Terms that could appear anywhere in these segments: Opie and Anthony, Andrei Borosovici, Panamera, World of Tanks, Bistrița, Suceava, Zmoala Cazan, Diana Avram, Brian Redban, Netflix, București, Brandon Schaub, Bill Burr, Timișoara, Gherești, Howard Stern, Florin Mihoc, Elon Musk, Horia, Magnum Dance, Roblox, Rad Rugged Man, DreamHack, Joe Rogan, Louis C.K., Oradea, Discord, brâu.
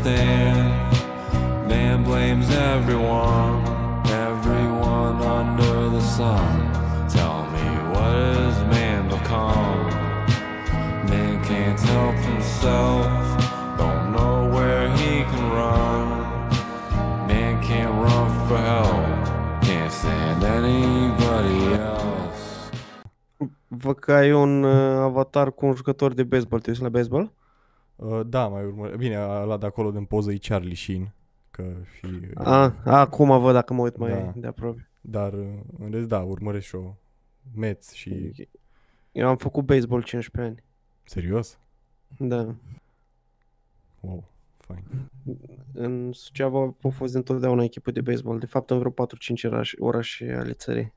stand. Man blames everyone, everyone under the sun. Tell me what is man become? Man can't help himself, don't know where he can run. Man can't run for help, can't stand anybody else. Văd că ai un avatar cu un jucător de baseball, te uiți la baseball? Da, mai urmă. Bine, ăla de acolo din poză e Charlie Sheen. Acum văd dacă mă uit mai da, de aproape. Dar în rest, da, urmăresc și eu Mets și... Eu am făcut baseball 15 ani. Serios? Da. Wow, fain. În Suceava a fost întotdeauna echipă de baseball. De fapt, în vreo 4-5 orașe ale țării.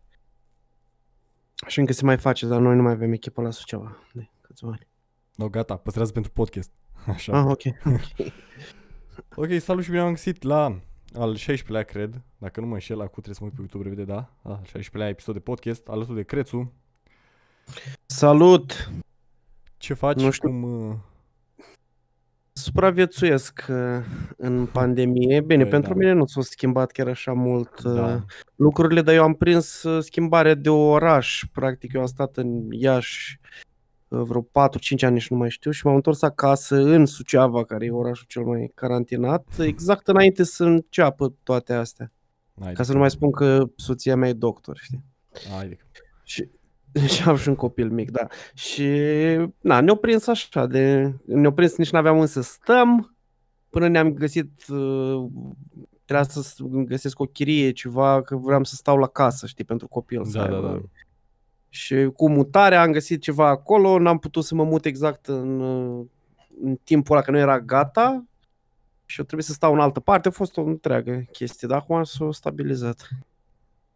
Și încă se mai face, dar noi nu mai avem echipă la Suceava de câțiva ani. No, gata, păstrează pentru podcast. Așa. Ah, ok. Ok, salut și bine am găsit la al 16-lea, cred, dacă nu mă înșel, acum trebuie să mă uit pe YouTube repede, da? Al 16-lea episod de podcast, alături de Crețu. Salut! Ce faci? Nu știu. Cum... Supraviețuiesc în pandemie. Bine, pentru mine nu s-a schimbat chiar așa mult lucrurile, dar eu am prins schimbarea de oraș. Practic, eu am stat în Iași vreo 4-5 ani și nu mai știu și m-am întors acasă în Suceava, care e orașul cel mai carantinat, exact înainte să înceapă toate astea. Ca să nu mai spun că soția mea e doctor, știi? Și am și un copil mic, da. Și na, ne-au prins așa, ne-au prins, nici n-aveam unde să stăm, până ne-am găsit, trebuia să găsesc o chirie, ceva, că vreau să stau la casă, știi, pentru copil. Da. Și cu mutarea am găsit ceva acolo, n-am putut să mă mut exact în timpul ăla, că nu era gata și eu trebuie să stau în altă parte. A fost o întreagă chestie, dar acum s-a stabilizat.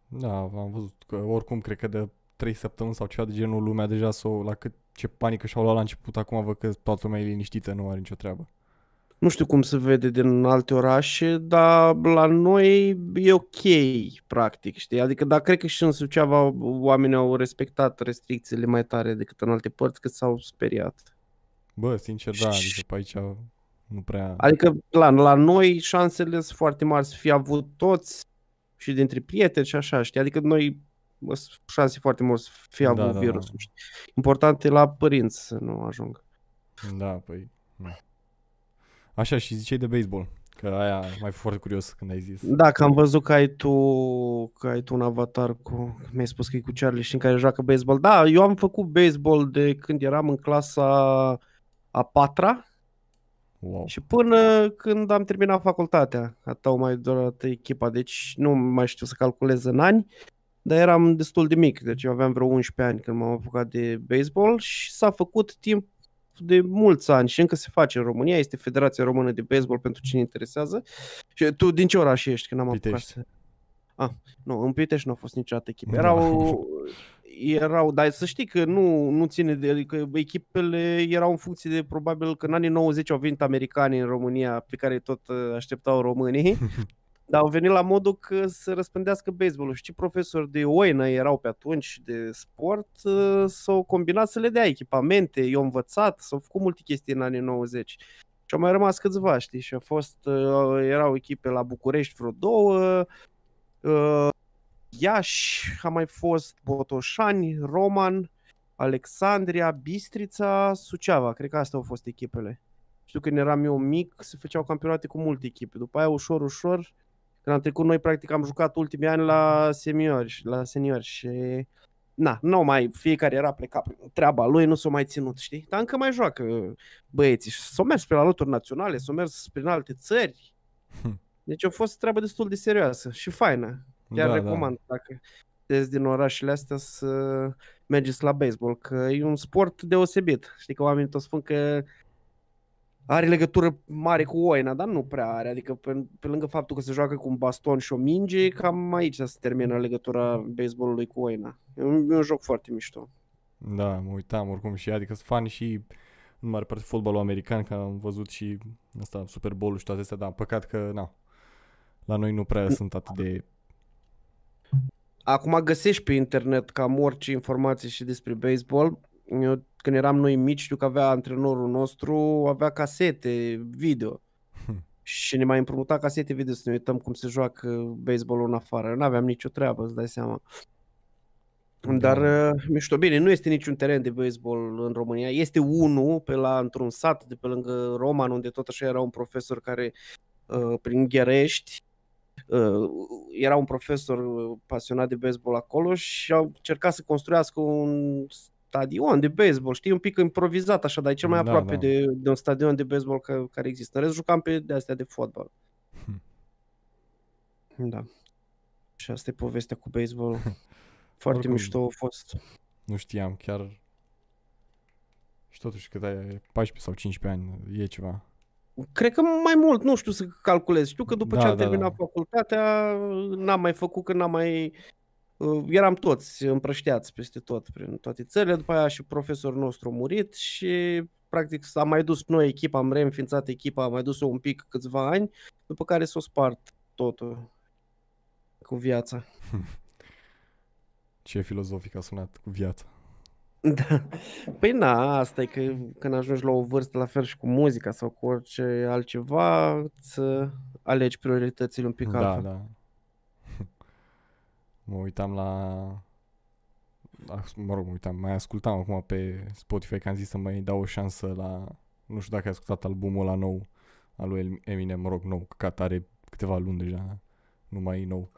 Da, am văzut că oricum cred că de 3 săptămâni sau ceva de genul lumea deja la cât ce panică și-au luat la început, acum văd că toată lumea e liniștită, nu are nicio treabă. Nu știu cum se vede din alte orașe, dar la noi e ok, practic, știi? Adică, dar cred că și în Suceava oamenii au respectat restricțiile mai tare decât în alte părți, că s-au speriat. Bă, sincer, da, adică pe aici nu prea... Adică, la noi șansele sunt foarte mari să fie avut toți și dintre prieteni și așa, știi? Adică noi sunt șanse foarte mari să fie avut virusul, știi? Important e la părinți să nu ajungă. Da, păi... Așa, și ziceai de baseball, că aia mai foarte curios când ai zis. Da, că am văzut că ai tu un avatar cu, mi-ai spus că e cu Charlie Sheen care joacă baseball. Da, eu am făcut baseball de când eram în clasa a 4-a. Wow. Și până când am terminat facultatea, atâta o mai durat echipa, deci nu mai știu să calculez în ani, dar eram destul de mic, deci eu aveam vreo 11 ani când m-am apucat de baseball și s-a făcut timp de mulți ani și încă se face în România. Este Federația Română de Baseball, pentru cine interesează. Și tu din ce oraș ești? Că n-am apucat să... nu, în Pitești nu a fost niciodată echipă. Erau, dar să știi că nu ține de, adică echipele erau în funcție de, probabil că în anii 90 au venit americanii în România, pe care tot așteptau românii. Dar au venit la modul că să răspândească baseball-ul. Și profesori de oină erau pe atunci de sport, s-au combinat să le dea echipamente, i-au învățat, s-au făcut multe chestii în anii 90. Și au mai rămas câțiva, știi, și erau echipe la București vreo 2, Iași, a mai fost Botoșani, Roman, Alexandria, Bistrița, Suceava, cred că astea au fost echipele. Știu că când eram eu mic, se făceau campionate cu multe echipe, după aia ușor, ușor... Când am trecut noi, practic, am jucat ultimii ani la seniori și... Nu mai, fiecare era plecat treaba lui, nu s-o mai ținut, știi? Dar încă mai joacă băieții și s-o mers pe la loturi naționale, s-o mers prin alte țări. Deci a fost treabă destul de serioasă și faină. Chiar recomand, dacă sunteți din orașele astea, să mergeți la baseball, că e un sport deosebit. Știi că oamenii tot spun că... Are legătură mare cu oina, dar nu prea are, adică pe lângă faptul că se joacă cu un baston și o minge, cam aici se termină legătura baseballului cu oina. E un joc foarte mișto. Da, mă uitam oricum și, adică sunt fan și în mare parte fotbalul american, că am văzut și asta, Super Bowl-ul și toate astea, dar păcat că la noi nu prea sunt atât de... Acum găsești pe internet cam orice informații și despre baseball. Eu, când eram noi mici, știu că avea antrenorul nostru, avea casete video Și ne mai împrumuta casete video să ne uităm cum se joacă baseballul în afară. N-aveam nicio treabă, îți dai seama. Dar mișto, bine, nu este niciun teren de baseball în România. Este unul pe la într-un sat de pe lângă Roman, unde tot așa era un profesor care prin Gherești, era un profesor pasionat de baseball acolo și au încercat să construiască un stadion de baseball, știi, un pic improvizat așa, dar e cel mai aproape de un stadion de baseball care există. În rest jucam pe de-astea de fotbal. Da. Și asta e povestea cu baseball. Foarte oricum, mișto a fost. Nu știam chiar. Și totuși cât ai, 14 sau 15 ani, e ceva. Cred că mai mult, nu știu să calculez. Știu că după ce am terminat facultatea, n-am mai făcut, că n-am mai... Eram toți împrășteați peste tot, prin toate țările. După aia și profesorul nostru a murit și practic am mai dus noi echipa, am reînființat echipa, am mai dus-o un pic câțiva ani, după care s-o spart totul cu viața. Ce filozofic a sunat, cu viața. Da. Păi na, asta e că când ajungi la o vârstă, la fel și cu muzica sau cu orice altceva, îți alegi prioritățile un pic altfel. Da, da. Mă uitam mai ascultam acum pe Spotify, că am zis să mai dau o șansă la, nu știu dacă ai ascultat albumul ăla nou al lui Eminem, mă rog, nou, că are câteva luni deja, nu mai e nou.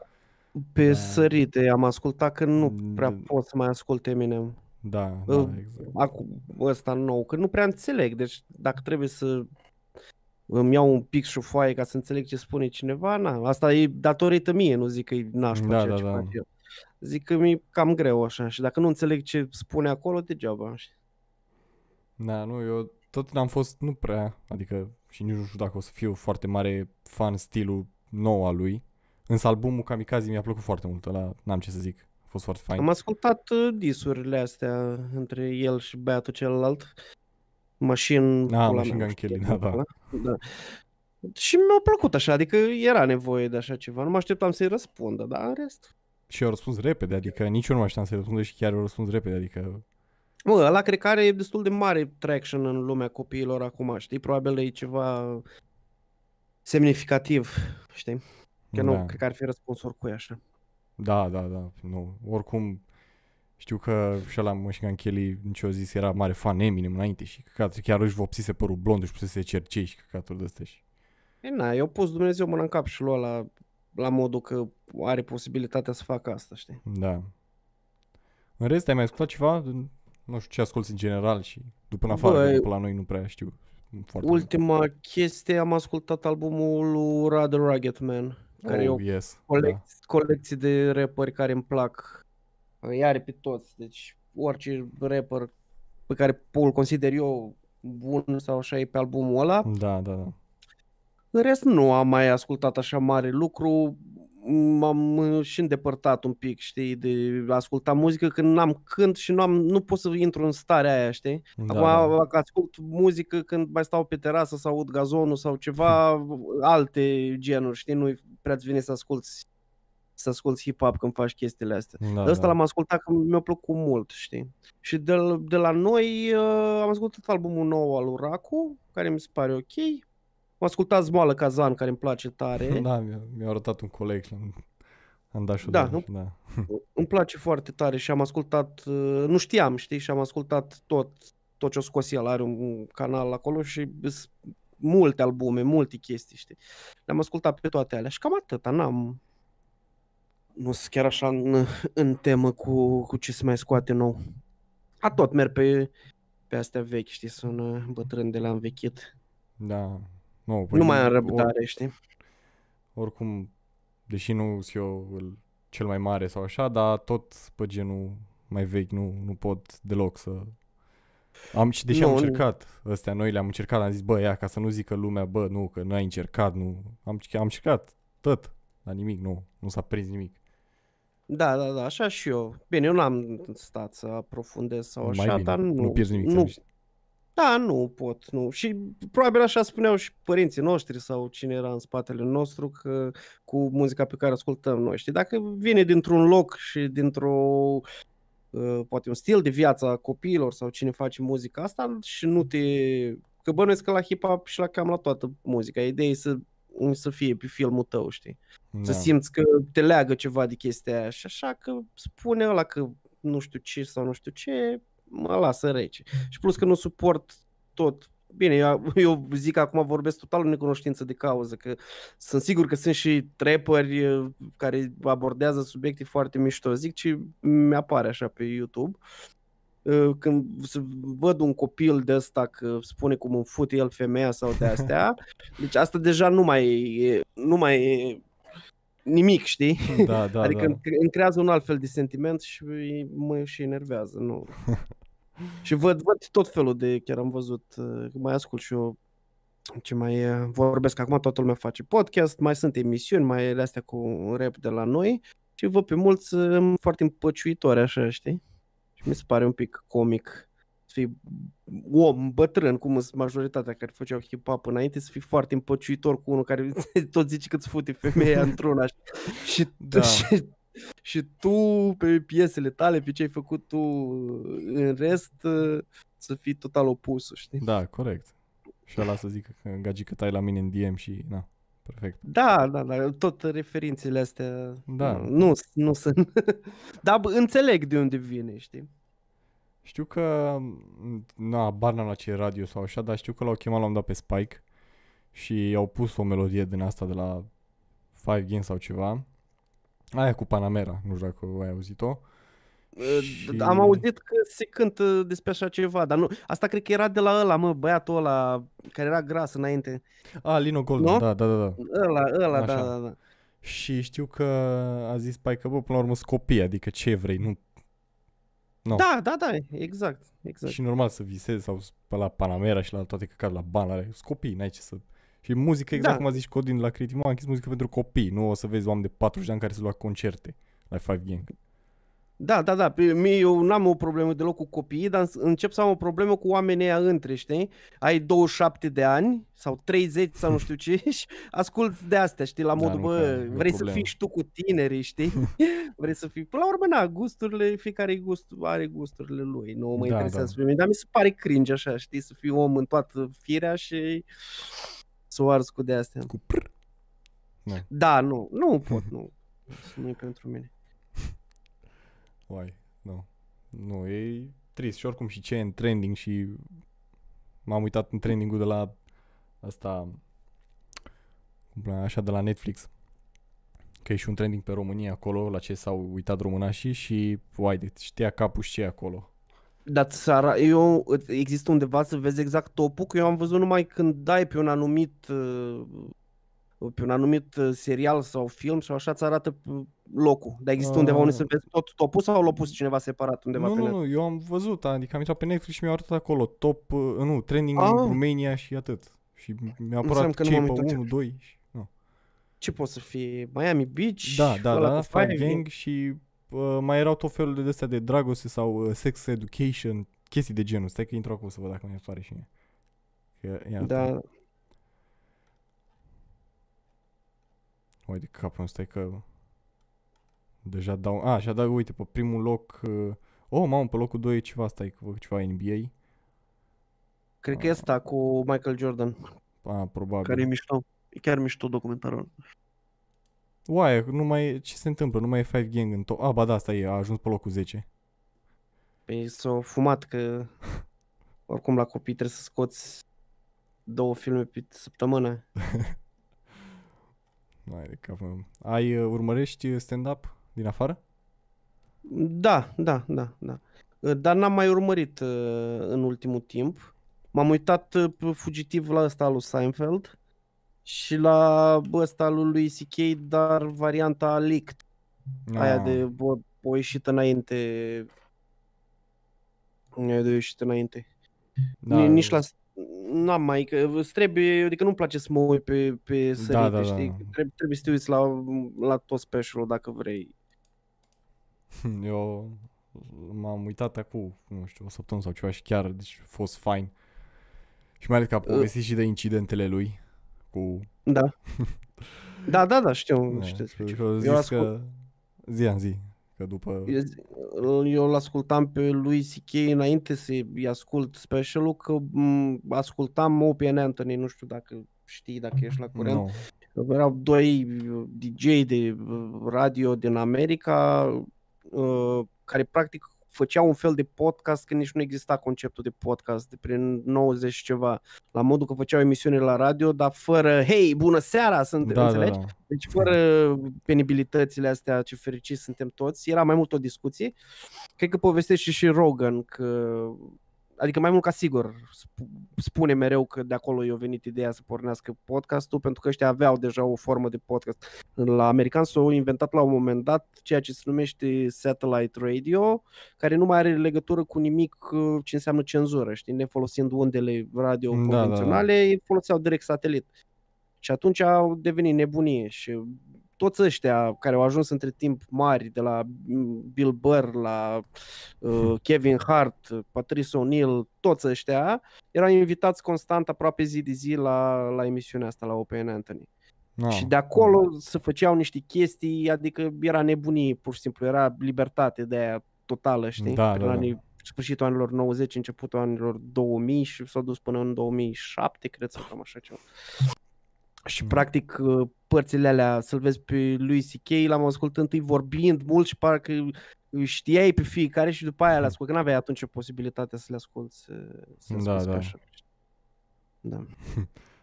Sărite, am ascultat că nu prea pot să mai ascult Eminem. Da, da, exact. Acum, ăsta nou, că nu prea înțeleg, deci dacă trebuie să îmi iau un pic și o foaie ca să înțeleg ce spune cineva, na, asta e datorită mie, nu zic că n-aș face ce fac eu. Zic că mi-e cam greu așa și dacă nu înțeleg ce spune acolo, degeaba. Da, nu, eu tot n-am fost, nu prea, adică și nici nu știu dacă o să fiu foarte mare fan stilul nou al lui. Însă albumul Kamikaze mi-a plăcut foarte mult, ăla n-am ce să zic, a fost foarte fain. Am ascultat disurile astea între el și băiatul celălalt, Machine Gun Kelly, da. Și mi-a plăcut așa, adică era nevoie de așa ceva, nu mă așteptam să-i răspundă, dar în rest... Și eu răspuns repede, adică nici eu nu mă așteptam să-i răspundă și chiar eu răspuns repede, adică... Mă, ăla cred că are destul de mare traction în lumea copiilor acum, știi, probabil e ceva semnificativ, știi? Că nu, cred că ar fi răspuns oricui așa. Da, nu. Oricum, știu că și ăla Machine Gun Kelly, nici eu zis, era mare fan Eminem înainte și chiar își vopsise părul blond și pusese cercei și căcaturi de-astea. Eu pus Dumnezeu mâna în cap și lua la modul că are posibilitatea să facă asta, știi? Da. În rest, ai mai ascultat ceva? Nu știu ce asculti în general și după în afară, după la noi nu prea știu. Ultima chestie, am ascultat albumul lui Rad Rugged Man, care colecție de rapperi care îmi plac. Îi are pe toți, deci orice rapper pe care îl consider eu bun sau așa e pe albumul ăla. Da. În rest nu am mai ascultat așa mare lucru, m-am și îndepărtat un pic, știi, de asculta muzică când n-am cânt și nu pot să intru în starea aia, știi? Acum ascult muzică când mai stau pe terasă sau aud gazonul sau ceva, alte genuri, știi? Nu-i prea-ți vine să asculti hip-hop când faci chestiile astea. Ăsta l-am ascultat că mi-a plăcut mult, știi? Și de la noi am ascultat albumul nou al Uracu, care mi se pare ok. Am ascultat Zmoala Cazan, care îmi place tare. Da, mi-a arătat un coleg în dașul. Da. Îmi place foarte tare și am ascultat, nu știam, știi, și am ascultat tot ce o scos el, are un canal acolo și multe albume, multe chestii, știi. Le-am ascultat pe toate alea și cam atâta, nu sunt chiar așa în temă cu ce se mai scoate nou. Tot merg pe astea vechi, știi, sunt bătrân de la învechit. Da. Nu mai am răbdare, știi? Oricum, deși nu sunt eu cel mai mare sau așa, dar tot pe genul mai vechi nu pot deloc să... am încercat astea, noi le-am încercat, am zis, ca să nu zică lumea, nu, că nu ai încercat, nu... Am încercat tot, dar nimic, nu s-a prins nimic. Da, așa și eu. Bine, eu n-am stat să aprofundez sau așa, mai bine, dar nu pierzi nimic, Da, nu pot, nu. Și probabil așa spuneau și părinții noștri sau cine era în spatele nostru că cu muzica pe care ascultăm noi, știi? Dacă vine dintr-un loc și poate un stil de viață a copiilor sau cine face muzica asta și nu te... Că bănuiesc că la hip-hop și cam la toată muzica, ideea e să să fie pe filmul tău, știi? Da. Să simți că te leagă ceva de chestia aia și așa că spune ăla că nu știu ce sau nu știu ce, mă lasă rece. Și plus că nu suport tot. Bine, eu zic că acum vorbesc total în necunoștință de cauză, că sunt sigur că sunt și trapperi care abordează subiecte foarte mișto. Zic ce mi-apare așa pe YouTube. Când văd un copil de ăsta că spune cum înfute el femeia sau de astea, deci asta deja nu mai e nimic, știi? Da, da, adică da. Îmi creează un alt fel de sentiment și mă și enervează, nu? Și văd tot felul de, chiar am văzut, mai ascult și eu ce mai vorbesc acum, toată lumea face podcast, mai sunt emisiuni, mai ele astea cu rap de la noi și văd pe mulți foarte împăciuitori așa, știi? Și mi se pare un pic comic să fii om bătrân, cum sunt majoritatea care făceau hip-hop înainte, să fii foarte împăciuitor cu unul care tot zice că îți fute femeia într-una și da. Și tu, pe piesele tale, pe ce ai făcut tu în rest, să fii total opusul, știi? Da, corect. Și ăla să zic că gagică tai la mine în DM și, na, perfect. Da, da, da, tot referințele astea, da. Nu sunt, dar înțeleg de unde vine, știi? Știu că, na, bar n-am la ce radio sau așa, dar știu că l-au chemat, l-am dat pe Spike și au pus o melodie din asta de la Five Games sau ceva. Aia cu Panamera, nu știu dacă ai auzit-o. Și... am auzit că se cântă despre așa ceva, dar nu. Asta cred că era de la ăla, mă, băiatul ăla care era gras înainte. A, Lino Golden, no? da. Ăla, da. Și știu că a zis pai că, bă, până la urmă sunt copii, adică ce vrei, nu... No. Da, exact. Și normal să visezi sau la Panamera și la toate căcatele, la banale, sunt copii, n-ai ce să... Și muzică, exact cum a zis Codin la Creative, am închis muzică pentru copii, nu o să vezi oameni de 40 de ani care să lua concerte la Five Gang. Da, eu n-am o problemă deloc cu copiii, dar încep să am o problemă cu oamenii aia între, știi? Ai 27 de ani sau 30 sau nu știu ce și asculți de astea, știi? La modul, vrei să fii și tu cu tinerii, știi? Vrei să fii... Până la urmă, na, gusturile, fiecare are gusturile lui, nu mă interesează pe mine, dar mi se pare cringe așa, știi? Să fii om în toată firea și... să o ars cu de-astea. Cu prr. Da, nu pot. Nu-i pentru mine. Uai, nu, e trist. Și oricum și ce e în trending și m-am uitat în trending-ul de la asta, așa, de la Netflix. Că e și un trending pe România acolo, la ce s-au uitat românașii și, uai, deci știa capul și ce e acolo. Dar eu există undeva să vezi exact topul, că eu am văzut numai când dai pe un anumit serial sau film sau așa ți arată locul. Dar există undeva unde să vezi tot topul sau l-a pus cineva separat undeva pe net? Nu, eu am văzut, adică am intrat pe Netflix și mi-a arătat acolo top, nu, trending în România și atât. Și mi-a apărat ce pe 1, 2 și nu. Ce pot să fie? Miami Beach? Da, Five Gang și... mai erau tot felul de astea de dragoste sau sex education, chestii de genul. Stai că intru acum să văd dacă mi apare și mie. Da. Uai de capul, stai că... Deja dau... așa, da, uite, pe primul loc... mamă, pe locul 2 e ceva, stai că văd ceva NBA. Cred că e ăsta cu Michael Jordan. Probabil. Care e mișto. E chiar mișto documentarul. Uai, nu mai, ce se întâmplă? Nu mai e Five Gang în top. Ba da, asta e, a ajuns pe locul 10. Păi s-au fumat că oricum la copii trebuie să scoți 2 filme pe săptămână. Mai de cap. Urmărești stand-up din afară? Da. Dar n-am mai urmărit în ultimul timp. M-am uitat fugitiv la ăsta lui Seinfeld. Și la ăsta lui C.K., dar varianta leaked. Aia de o ieșită înainte. Da. Nici la... n-am mai... Trebuie, adică nu-mi place să mă uit pe sărite, știi? Da. Trebuie să te uiți la tot specialul dacă vrei. Eu m-am uitat acum, nu știu, o săptămână sau ceva și chiar, deci a fost fain. Și mai ales că a povestit și de incidentele lui. Cu... Da, știu. Eu ascult... că după... Eu l-ascultam pe Louis C.K. înainte să-i ascult specialul, că ascultam Opie and Anthony, nu știu dacă știi, dacă ești la curent. Erau doi DJ de radio din America care practic făceau un fel de podcast când nici nu exista conceptul de podcast, de prin 90 și ceva, la modul că făceau emisiune la radio, dar fără hei, bună seara, sunt, da, înțelegi? Da, da. Deci fără penibilitățile astea, ce fericiți suntem toți, era mai mult o discuție. Cred că povestește și Rogan că, adică mai mult ca sigur, spune mereu că de acolo i-a venit ideea să pornească podcastul, pentru că ăștia aveau deja o formă de podcast. La american s-au inventat la un moment dat ceea ce se numește satellite radio, care nu mai are legătură cu nimic ce înseamnă cenzură, știi? Nefolosind ondele radio convenționale, da, da, da, foloseau direct satelit. Și atunci au devenit nebunie și toți ăștia care au ajuns între timp mari, de la Bill Burr la Kevin Hart, Patrice O'Neill, toți ăștia erau invitați constant aproape zi de zi la emisiunea asta, la Open Anthony. No. Și de acolo se făceau niște chestii, adică era nebunie, pur și simplu, era libertate de aia totală, știi? Da, da, da. Sfârșitul anilor 90, începutul anilor 2000 și s-a dus până în 2007, cred, sau cam așa ceva. Și practic părțile alea, să-l vezi pe Louis C.K., l-am ascultat întâi vorbind mult și parcă știai pe fiecare și după aia le ascult, că n-aveai atunci posibilitatea să le asculti, să le asculti, da, da, așa. Da.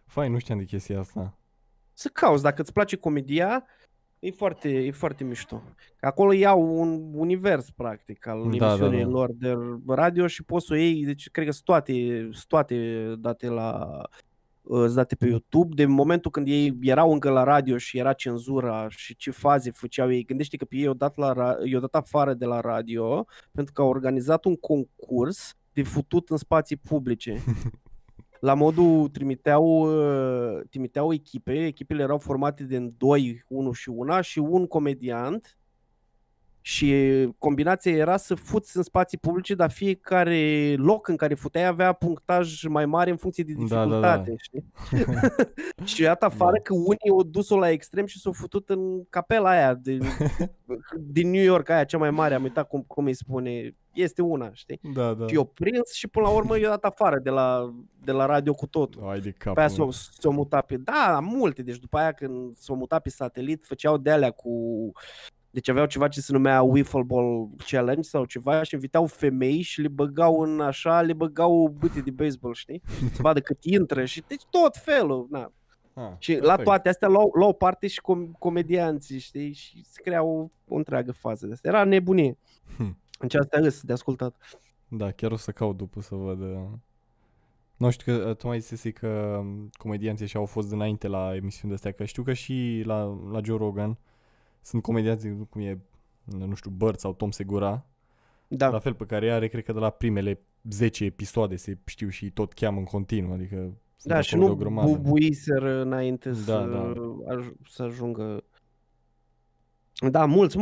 Fai, nu știam de chestia asta. Să cauți, dacă îți place comedia, e foarte mișto. Acolo iau un univers practic al emisiunii, da, da, lor de radio și poți să o iei, deci cred că sunt toate date la... date pe YouTube, de momentul când ei erau încă la radio și era cenzura și ce faze făceau ei. Gândește că pe ei i-au dat afară de la radio pentru că au organizat un concurs de futut în spații publice. La modul trimiteau echipe, echipele erau formate din 2, 1 și una și un comediant. Și combinația era să fuți în spații publice, dar fiecare loc în care futeai avea punctaj mai mare în funcție de dificultate. Da, da, da. Și iată afară, da, că unii au dus-o la extrem și s-au futut în capela aia din New York, aia cea mai mare, am uitat cum îi spune, este una, știi? Da, da. Și i-au prins și până la urmă i-au dat afară de la radio cu totul. Ai de cap, pe aia s-o mutat pe... Da, multe, deci după aia când s-o mutat pe satelit, făceau de alea cu... Deci aveau ceva ce se numea Wiffle Ball Challenge sau ceva și invitau femei și le băgau în așa, le băgau bâte de baseball, știi? Se vadă cât intră și deci tot felul, na. Ah, și perfect. La toate astea luau parte și comedianții, știi? Și se crea o întreagă fază de asta. Era nebunie. În ceastea râs de ascultat. Da, chiar o să caut după să văd. Nu știu că tu mai zisei că comedianții și au fost dinainte la emisiunea astea, că știu că și la Joe Rogan sunt comedianții cum e, nu știu, Bert sau Tom Segura, da, la fel, pe care are, cred că de la primele 10 episoade se știu și tot cheamă în continuu, adică... Da, și nu bubuiseră înainte, da, să ajungă... Da, mulți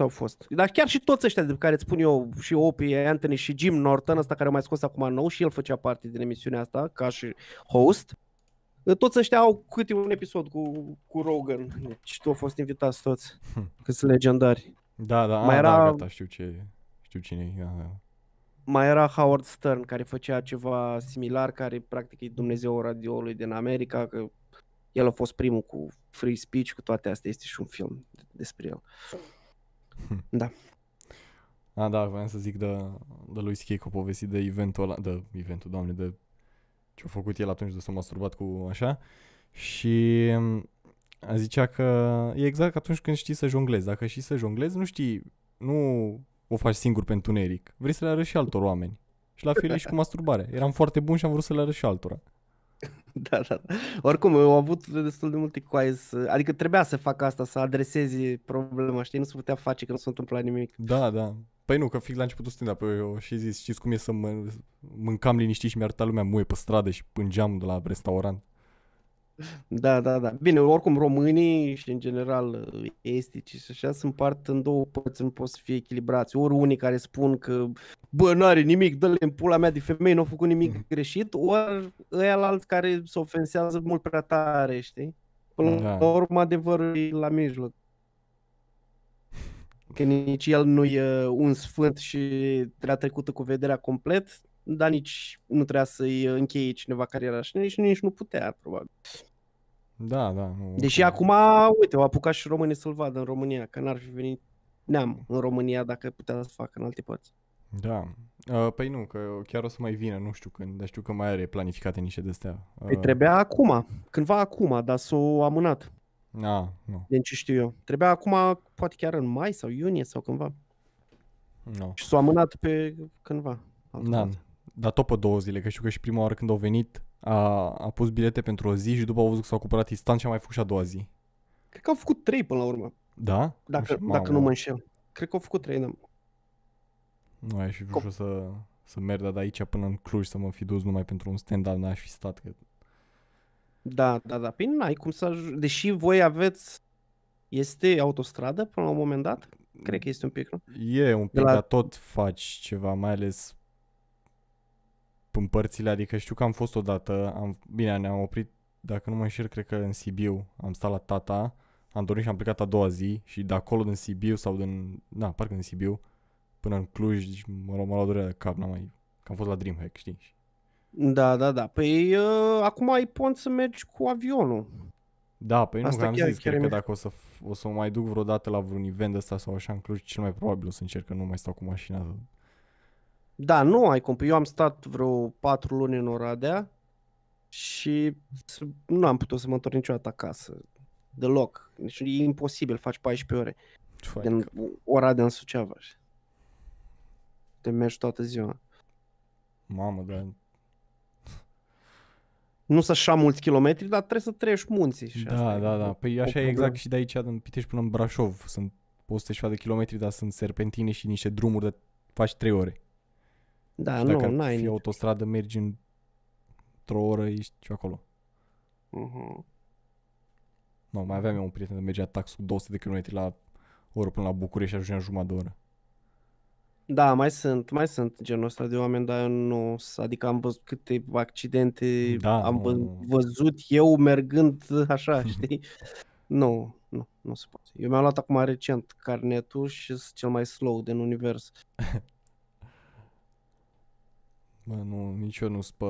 au fost. Dar chiar și toți ăștia de care îți spun eu, și Opie, Anthony și Jim Norton, ăsta care a mai scos acum nou, și el făcea parte din emisiunea asta ca și host. Toți ăștia au câte un episod cu Rogan. Deci tu au fost invitați toți, că sunt legendari. Da, da, mai era... da, gata, știu cine e. Mai era Howard Stern, care făcea ceva similar, care practic e Dumnezeul radioului din America, că el a fost primul cu free speech, cu toate astea, este și un film despre el. Da. A, da, voiam să zic de Louis C.K. cu povestit de eventul ăla, de ce-a făcut el atunci de s-a masturbat cu așa și zicea că e exact ca atunci când știi să jonglezi. Dacă știi să jonglezi, nu o faci singur pe întuneric. Vrei să le arăți și altor oameni. Și la fel și cu masturbarea. Eram foarte bun și am vrut să le arăți și altora. Da, da. Oricum, au avut destul de multe coaie, adică trebuia să fac asta, să adresezi problema, știi? Nu se putea face că nu s-a întâmplat nimic. Da, da. Păi nu, că fix la începutul stand-up eu și zis, știți cum e să mâncam liniștit și mi-a arătat lumea muie pe stradă și în geamul de la restaurant. Da, da, da. Bine, oricum românii și în general estici și așa se împart în două părți, nu pot să fie echilibrați. Ori unii care spun că bă, n-are nimic, dă-le în pula mea de femei, n-au făcut nimic greșit, ori ăia la alți care se ofensează mult prea tare, știi? Până la urmă adevărul e la mijloc. Că nici el nu e un sfânt și trebuia trecută cu vederea complet, dar nici nu trebuia să-i încheie cineva cariera și nici nu putea, probabil. Da, da. Nu, deși acum, uite, au apucat și românii să-l vadă în România, că n-ar fi venit neam în România dacă putea să facă în alte părți. Da. Păi nu, că chiar o să mai vină, nu știu când, dar știu că mai are planificate niște de-astea. Păi trebuia acum, cândva acum, dar s-o amânat. A, nu. Din ce știu eu. Trebuia acum, poate chiar în mai sau iunie sau cândva. No. Și s-o amânat pe cândva. Da, dar tot pe 2 zile, că știu că și prima oară când au venit a pus bilete pentru o zi și după au văzut că s-au cumpărat instant și a mai făcut și a doua zi. Cred că au făcut 3 până la urmă. Da? Dacă nu mă înșel. Cred că au făcut 3, da. Nu aș fi vrut să merg, dar de aici până în Cluj să mă fi dus numai pentru un stand-up, n-aș fi stat. Că... Da. Păi n-ai cum să ajungi. Deși voi aveți... Este autostradă până la un moment dat? Cred că este un pic, nu? E un pic, dar tot faci ceva, mai ales în părțile, adică știu că am fost odată, bine, ne-am oprit, dacă nu mă înșel, cred că în Sibiu, am stat la tata, am dormit și am plecat a doua zi și de acolo din Sibiu sau din, na, parcă din Sibiu, până în Cluj, deci m-a luat durerea de cap, n-am mai, că am fost la Dreamhack, știi? Da, păi acum ai pont să mergi cu avionul. Da, păi asta nu, că am zis, cred că dacă o să mai duc vreodată la vreun event ăsta sau așa în Cluj, cel mai probabil o să încerc că nu mai stau cu mașina. Da, nu ai cum. Eu am stat vreo 4 luni în Oradea și nu am putut să mă întorc niciodată acasă. Deloc. Deci e imposibil, faci 14 ore. Din Oradea în Suceava. Te mergi toată ziua. Mamă, dar... Nu sunt așa mulți kilometri, dar trebuie să trăiești munții. Și da. Păi așa e exact și de aici, din Pitești până în Brașov. Sunt 100 de kilometri, dar sunt serpentine și niște drumuri de faci 3 ore. Da, nu, n-ai. Dacă fie autostradă, mergi într-o oră, ești acolo. Uh-huh. Nu, mai aveam eu un prieten de mergea tax cu 200 de kilometri la oră până la București și ajungeam jumătate de oră. Da, mai sunt genul ăsta de oameni, dar eu nu, adică am văzut câte accidente văzut eu mergând așa, știi? nu se poate. Eu mi-am luat acum recent carnetul și sunt cel mai slow din univers. Bă, nu, nici eu nu-s pe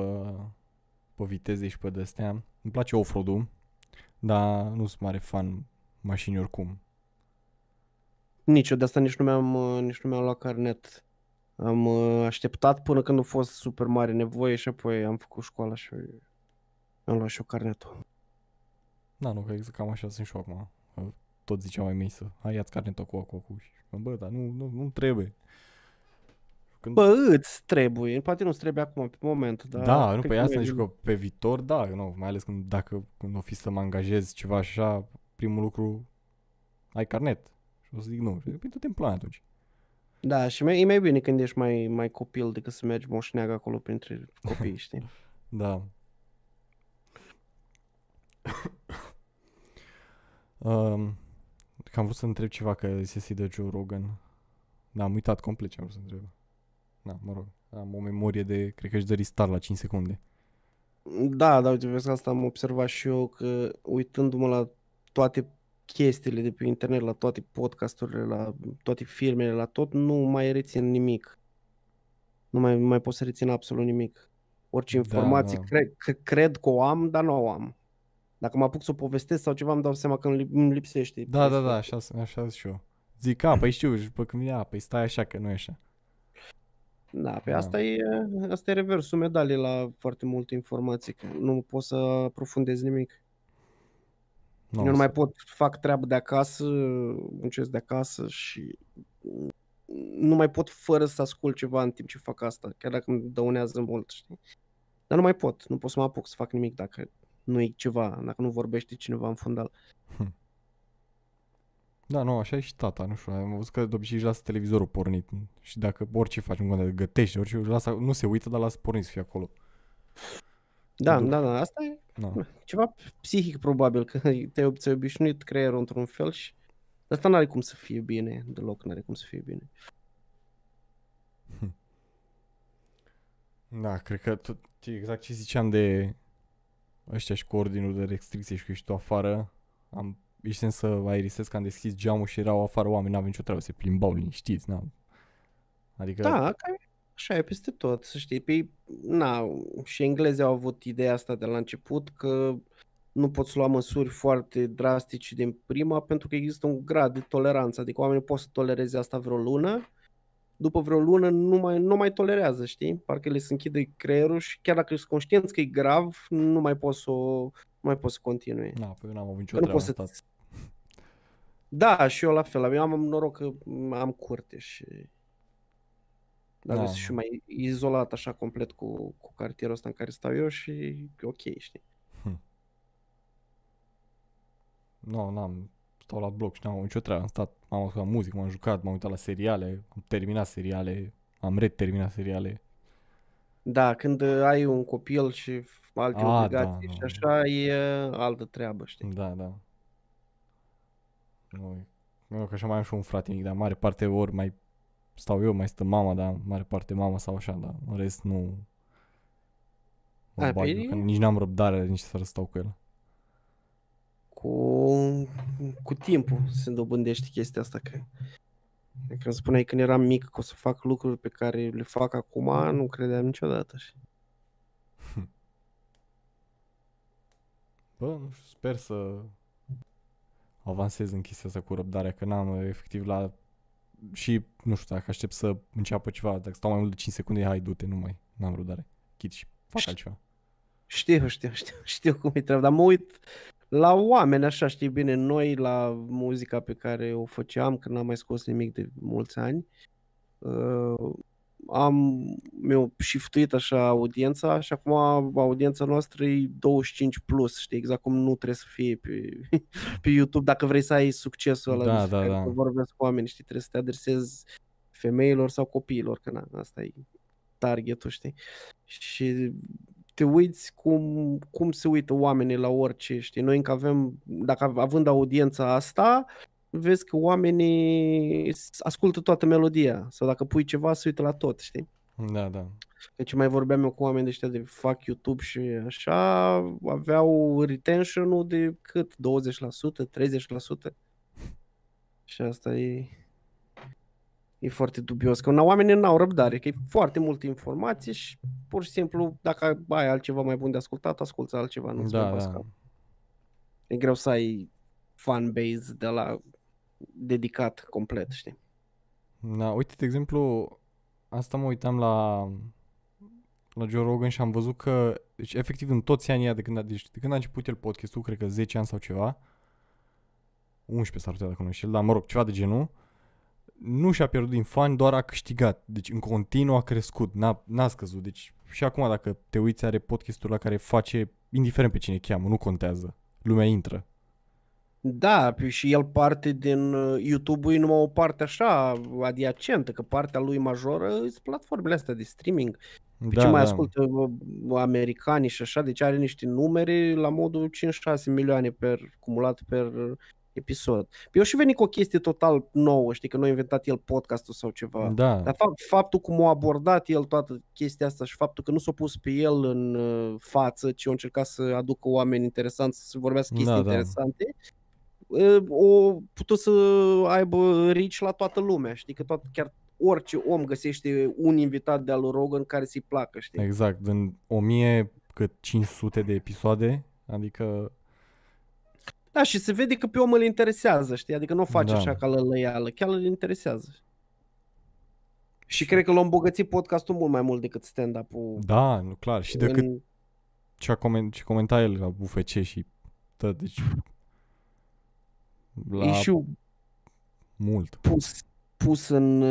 viteze și pe de-astea. Îmi place off-road-ul, dar nu sunt mare fan mașini oricum. Nici eu, de asta nici nu mi-am luat carnet. Am așteptat până când a fost super mare nevoie și apoi am făcut școala și am luat și eu carnetul. Da, nu, că exact cam așa sunt și eu acum. Tot ziceam mai mei să, hai, ia-ți carnetul cu. Bă, dar nu trebuie. Când... Bă, îți trebuie, poate nu-ți trebuie acum pe moment, dar... Da, nu, pe asta zic că pe viitor, da, nu, mai ales când o fi să mă angajez ceva așa, primul lucru, ai carnet. Și o să zic nu, și păi tot în plan atunci. Da, și e mai bine când ești mai copil decât să mergi moșneagă acolo printre copii, știi? Da. Că am vrut să întreb ceva, că se de Joe Rogan, dar am uitat complet ce am vrut să întreb. Da, mă rog, am o memorie de, cred că își dă restart la 5 secunde. Da, dar uite, vezi că asta am observat și eu, că uitându-mă la toate chestiile de pe internet, la toate podcasturile, la toate filmele, la tot, nu mai rețin nimic. Nu mai pot să rețin absolut nimic. Orice informație, da. Cred că o am, dar nu o am. Dacă mă apuc să o povestesc sau ceva, îmi dau seama că îmi lipsește. Da, așa și eu. Zic, păi știu, și după când ia, păi stai așa, că nu e așa. Da, pe asta e reversul medalii la foarte multe informații, că nu pot să aprofundez nimic. No, eu nu mai pot, fac treabă de acasă, muncesc de acasă și nu mai pot fără să ascult ceva în timp ce fac asta, chiar dacă îmi dăunează mult, știi? Dar nu mai pot, nu pot să mă apuc să fac nimic dacă nu e ceva, dacă nu vorbește cineva în fundal. Da, nu, așa e și tata, nu știu, am văzut că de obicei își lasă televizorul pornit și dacă orice faci, gătești, orice lasă, nu se uită, dar lasă pornit să fie acolo. Da, asta e ceva psihic probabil, că te-ai obișnuit creierul într-un fel și asta n-are cum să fie bine, deloc n-are cum să fie bine. Da, cred că tot exact ce ziceam de ăștia și cu ordinul de restricție și că ești tu afară, ești sens să aerisesc că am deschis geamul și erau afară oameni, n-aveau nicio treabă, se plimbau liniștiți, n-am. Adică... Da, așa e peste tot, să știi. Păi, și englezii au avut ideea asta de la început că nu poți lua măsuri foarte drastice din prima, pentru că există un grad de toleranță, adică oamenii pot să tolereze asta vreo lună, după vreo lună nu mai tolerează, știi? Parcă le se închide creierul și chiar dacă ești conștienți că e grav, nu mai poți să continui. Da, păi eu n-am avut nicio treabă. Da, și eu la fel, eu am noroc că am curte și... Dar da, sunt și mai izolat așa complet cu cartierul ăsta în care stau eu și e ok, știi? Nu, n-am, stau la bloc și n-am nicio treabă, am stat, am ascultat muzică, m-am jucat, m-am uitat la seriale, am terminat seriale, am reterminat seriale. Da, când ai un copil și alte obligații da, și așa e altă treabă, știi? Da, da. Eu că așa mai am și un frate mic, dar mare parte ori mai stau eu, mai stă mama, dar mare parte mama sau așa, dar în rest nu mă bag, că nici n-am răbdare nici să răstau cu el. Cu timpul se dobândește chestia asta, că când îmi spuneai când eram mic că o să fac lucruri pe care le fac acum, nu credeam niciodată. Bă, nu știu, sper să avansez în chestia asta cu răbdarea, că n-am efectiv la... Și, nu știu, dacă aștept să înceapă ceva, dacă stau mai mult de 5 secunde, hai, du-te, nu mai, n-am răbdare. Chit și fac altceva. Știu cum e treaba, dar mă uit... La oameni, așa, știi bine, noi la muzica pe care o făceam, când n-am mai scos nimic de mulți ani, mi-au shiftuit așa audiența și acum audiența noastră e 25 plus, știi, exact cum nu trebuie să fie pe YouTube dacă vrei să ai succesul ăla, da. Vorbesc cu oameni, știi, trebuie să te adresezi femeilor sau copiilor, că na, asta e targetul, știi, și... Te uiți cum se uită oamenii la orice, știi? Noi încă avem, dacă având audiența asta, vezi că oamenii ascultă toată melodia sau dacă pui ceva, se uită la tot, știi? Da, da. Deci mai vorbeam eu cu oameni de ăștia de fac YouTube și așa, aveau retention-ul de cât? 20%, 30%? Și asta e foarte dubios, că oamenii n-au răbdare, că e foarte multă informație și pur și simplu dacă ai altceva mai bun de ascultat, ascultă altceva, nu-ți mai pască. E greu să ai fanbase de la dedicat complet, știi? Da, uite, de exemplu, asta mă uitam la Joe Rogan și am văzut că, deci, efectiv, în toți anii de când a început el podcastul, cred că 10 ani sau ceva, 11 s-ar putea dacă nu știu, dar mă rog, ceva de genul, nu și-a pierdut din fani, doar a câștigat. Deci în continuu a crescut, n-a scăzut. Deci și acum dacă te uiți are podcastul la care face, indiferent pe cine cheamă, nu contează. Lumea intră. Da, și el parte din YouTube-ul e numai o parte așa adiacentă, că partea lui majoră sunt platformele astea de streaming. Mai ascultă americanii și așa, deci are niște numere la modul 5-6 milioane cumulat per episod. Eu și veni cu o chestie total nouă, știi, că nu a inventat el podcastul sau ceva. Da. Dar faptul cum a abordat el toată chestia asta și faptul că nu s-a pus pe el în față, ci a încercat să aducă oameni interesanți, să vorbească chestii interesante, o putut să aibă reach la toată lumea, știi, că chiar orice om găsește un invitat de-al lui Rogan care să-i placă, știi. Exact, din 1500 de episoade, adică... Da, și se vede că pe om îl interesează, știi? Adică nu o face așa ca lălăială, chiar îl interesează. Și cred că l-a îmbogățit podcastul mult mai mult decât stand-up-ul. Da, nu, clar. Și decât ce comenta el la bufece și tot, deci... E și mult. Pus în...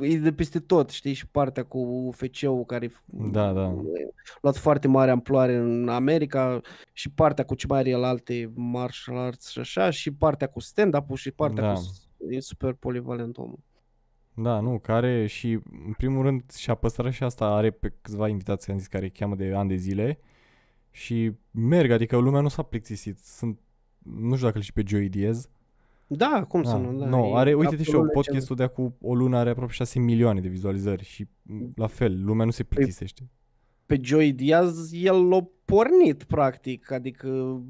E de peste tot, știi? Și partea cu UFC-ul care a luat foarte mare amploare în America și partea cu ce mai are la alte martial arts și așa și partea cu stand-up-ul și partea cu... E super polivalent omul. Da, nu, care și în primul rând și-a păstrat și asta, are pe câțiva invitați, am zis, care cheamă de ani de zile și merg, adică lumea nu s-a plictisit. Sunt, nu știu dacă îl știi pe Joey Diaz. Da, cum să nu, da. No, are, uite-te și eu, podcastul de acum o lună are aproape 6 milioane de vizualizări și la fel, lumea nu se plictisește. Pe Joey Diaz el l-a pornit practic, adică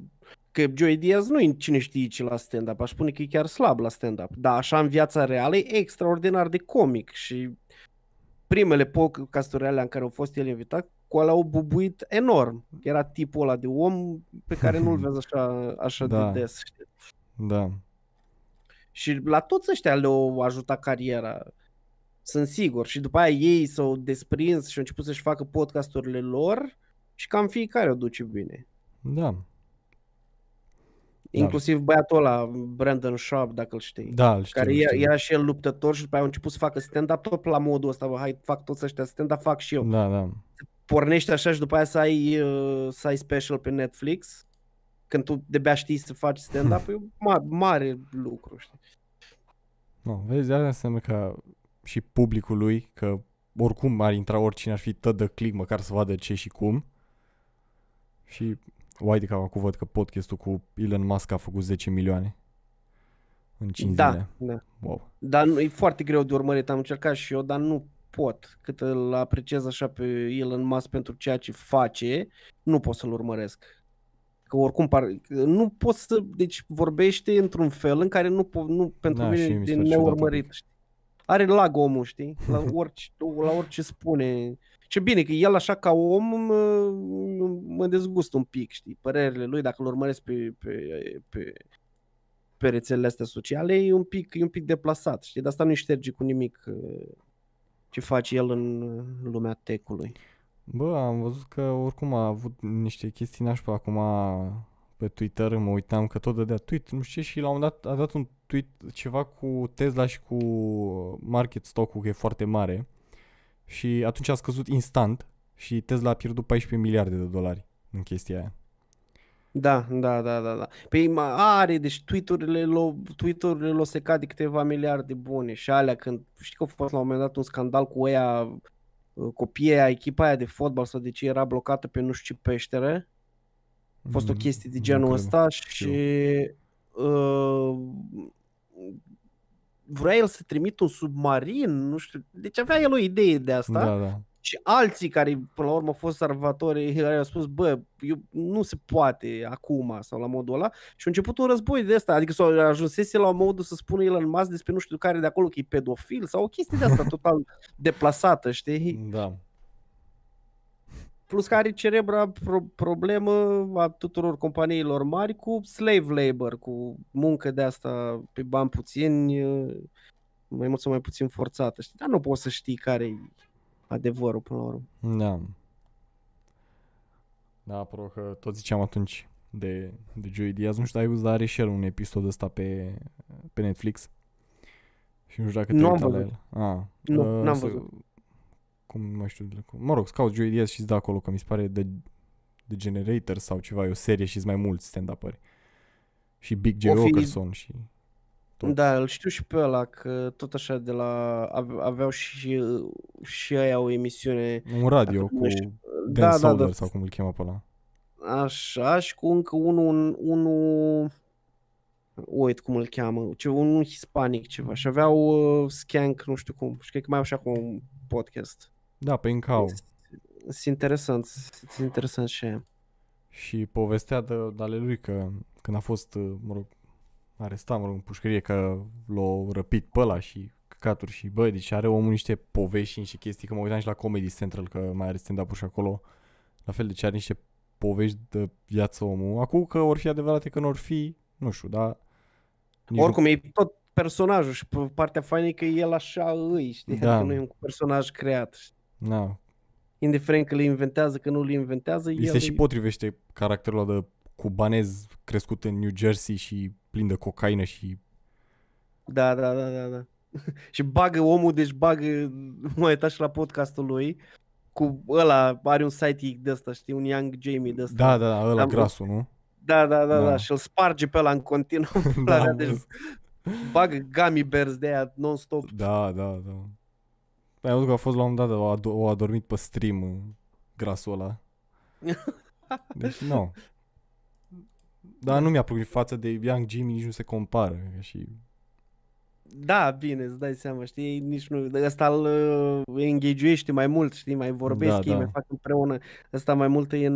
că Joey Diaz nu e cine știe ce la stand-up, aș spune că e chiar slab la stand-up, dar așa în viața reală e extraordinar de comic și primele podcasturi alea în care a fost el invitat cu ăla au bubuit enorm. Era tipul ăla de om pe care nu-l vezi așa da. De des. Știi? Da. Și la toți ăștia le-au ajutat cariera. Sunt sigur. Și după aia ei s-au desprins și au început să-și facă podcasturile lor și cam fiecare o duce bine. Da. Inclusiv băiatul ăla, Brandon Schaub, dacă îl știi. Da, îl știu, care era și el luptător și după aia a început să facă stand-up tot la modul ăsta. Bă, hai, fac toți ăștia stand-up, fac și eu. Da, da. Pornești așa și după aia să ai special pe Netflix. Când tu de-abia știi să faci stand-up, e mare lucru, știi? Nu, vezi, de asta înseamnă că și publicul lui, că oricum ar intra oricine, ar fi tot de click, măcar să vadă ce și cum. Și uai de că acum văd că podcastul cu Elon Musk a făcut 10 milioane în 5 zile. Da. Wow. Dar e foarte greu de urmărit, am încercat și eu, dar nu pot. Cât îl apreciez așa pe Elon Musk pentru ceea ce face, nu pot să-l urmăresc. Că oricum nu pot să... Deci vorbește într-un fel în care nu pentru mine e neurmărit. Are lag omul, știi? La orice spune... Ce bine că el așa ca om mă dezgustă un pic, știi, părerile lui, dacă îl urmăresc pe rețelele astea sociale, e un pic deplasat, știi, de asta nu-i șterge cu nimic ce face el în lumea tech-ului. Bă, am văzut că oricum a avut niște chestii nașpa acum pe Twitter, mă uitam că tot dădea tweet, nu știu ce, și la un moment dat a dat un tweet ceva cu Tesla și cu market stock-ul, că e foarte mare. Și atunci a scăzut instant și Tesla a pierdut 14 miliarde de dolari în chestia aia. Da. Păi are, deci tweet-urile l-au secat de câteva miliarde bune și alea când, știi că a fost la un moment dat un scandal cu ăia, copiii aia, echipa aia de fotbal sau de ce era blocată pe nu știu ce peșteră. A fost o chestie de genul ăsta și... vrea el să trimită un submarin, nu știu, deci avea el o idee de asta și alții care până la urmă au fost salvatori au spus, bă, nu se poate acum sau la modul ăla și a început un război de asta, adică s-a ajunsese la modul să spună el în masă despre nu știu care de acolo că e pedofil sau o chestie de asta total deplasată, știi? Da. Plus că are cerebra problemă a tuturor companiilor mari cu slave labor, cu muncă de asta pe bani puțini, mai mult sau mai puțin forțată. Știi? Dar nu poți să știi care e adevărul până la urmă. Da. Da, probabil că tot ziceam atunci de Joey Diaz, nu știu, ai văzut, dar are și el un episod ăsta pe Netflix. Și nu știu dacă te-ai uitat la el. Nu, n-am văzut. Cum, nu mai știu de cum. Mă rog, scaut Joey Diaz și-ți dă acolo, că mi se pare The Generator sau ceva, e o serie și-ți mai mulți stand-uperi. Și Big J. Oakerson și tot. Da, îl știu și pe ăla, că tot așa de la... Aveau și aia o emisiune... Un radio cu Dan Sauder sau cum îl chema pe ăla. Așa, și cu încă unul... Uit cum îl cheamă, unul hispanic ceva. Și aveau Skank, nu știu cum. Și cred că mai au și acum un podcast. Da, pe Incau. Sunt interesant și aia. Și povestea de ale lui că când a fost, arestat, în pușcărie, că l-au răpit pe ăla și căcaturi și băi, deci are omul niște povești și niște chestii, că mă uitam și la Comedy Central, că mai are stand-up-uri și acolo, la fel, deci are niște povești de viață omul. Acum că or fi adevărate, că n-or fi, nu știu, dar... Oricum, e tot personajul și partea faină e că el așa îi, știi? Da. Adică nu e un personaj creat. Da. Indiferent că le inventează, că nu le inventează, el... Se și potrivește caracterul ăla de cubanez crescut în New Jersey și plin de cocaină și... Da. Și bagă omul, deci bagă... Mă uitam și la podcastul lui cu ăla, are un sidekick de ăsta, știi? Un Young Jamie de ăsta. Da, ăla grasul, nu? Da. Și îl sparge pe ăla în continuu. Da, deci bagă gummy bears de aia non-stop. Da. Ai văzut că a fost la un moment dat, o adormit pe stream grasul ăla. Deci nu. Dar nu mi-a plăcut față de Young Jimmy, nici nu se compară. Și... Da, bine, îți dai seama, știi, nici nu, ăsta îl engage-uiește mai mult, știi, mai vorbesc ei, mai fac împreună. Ăsta mai mult e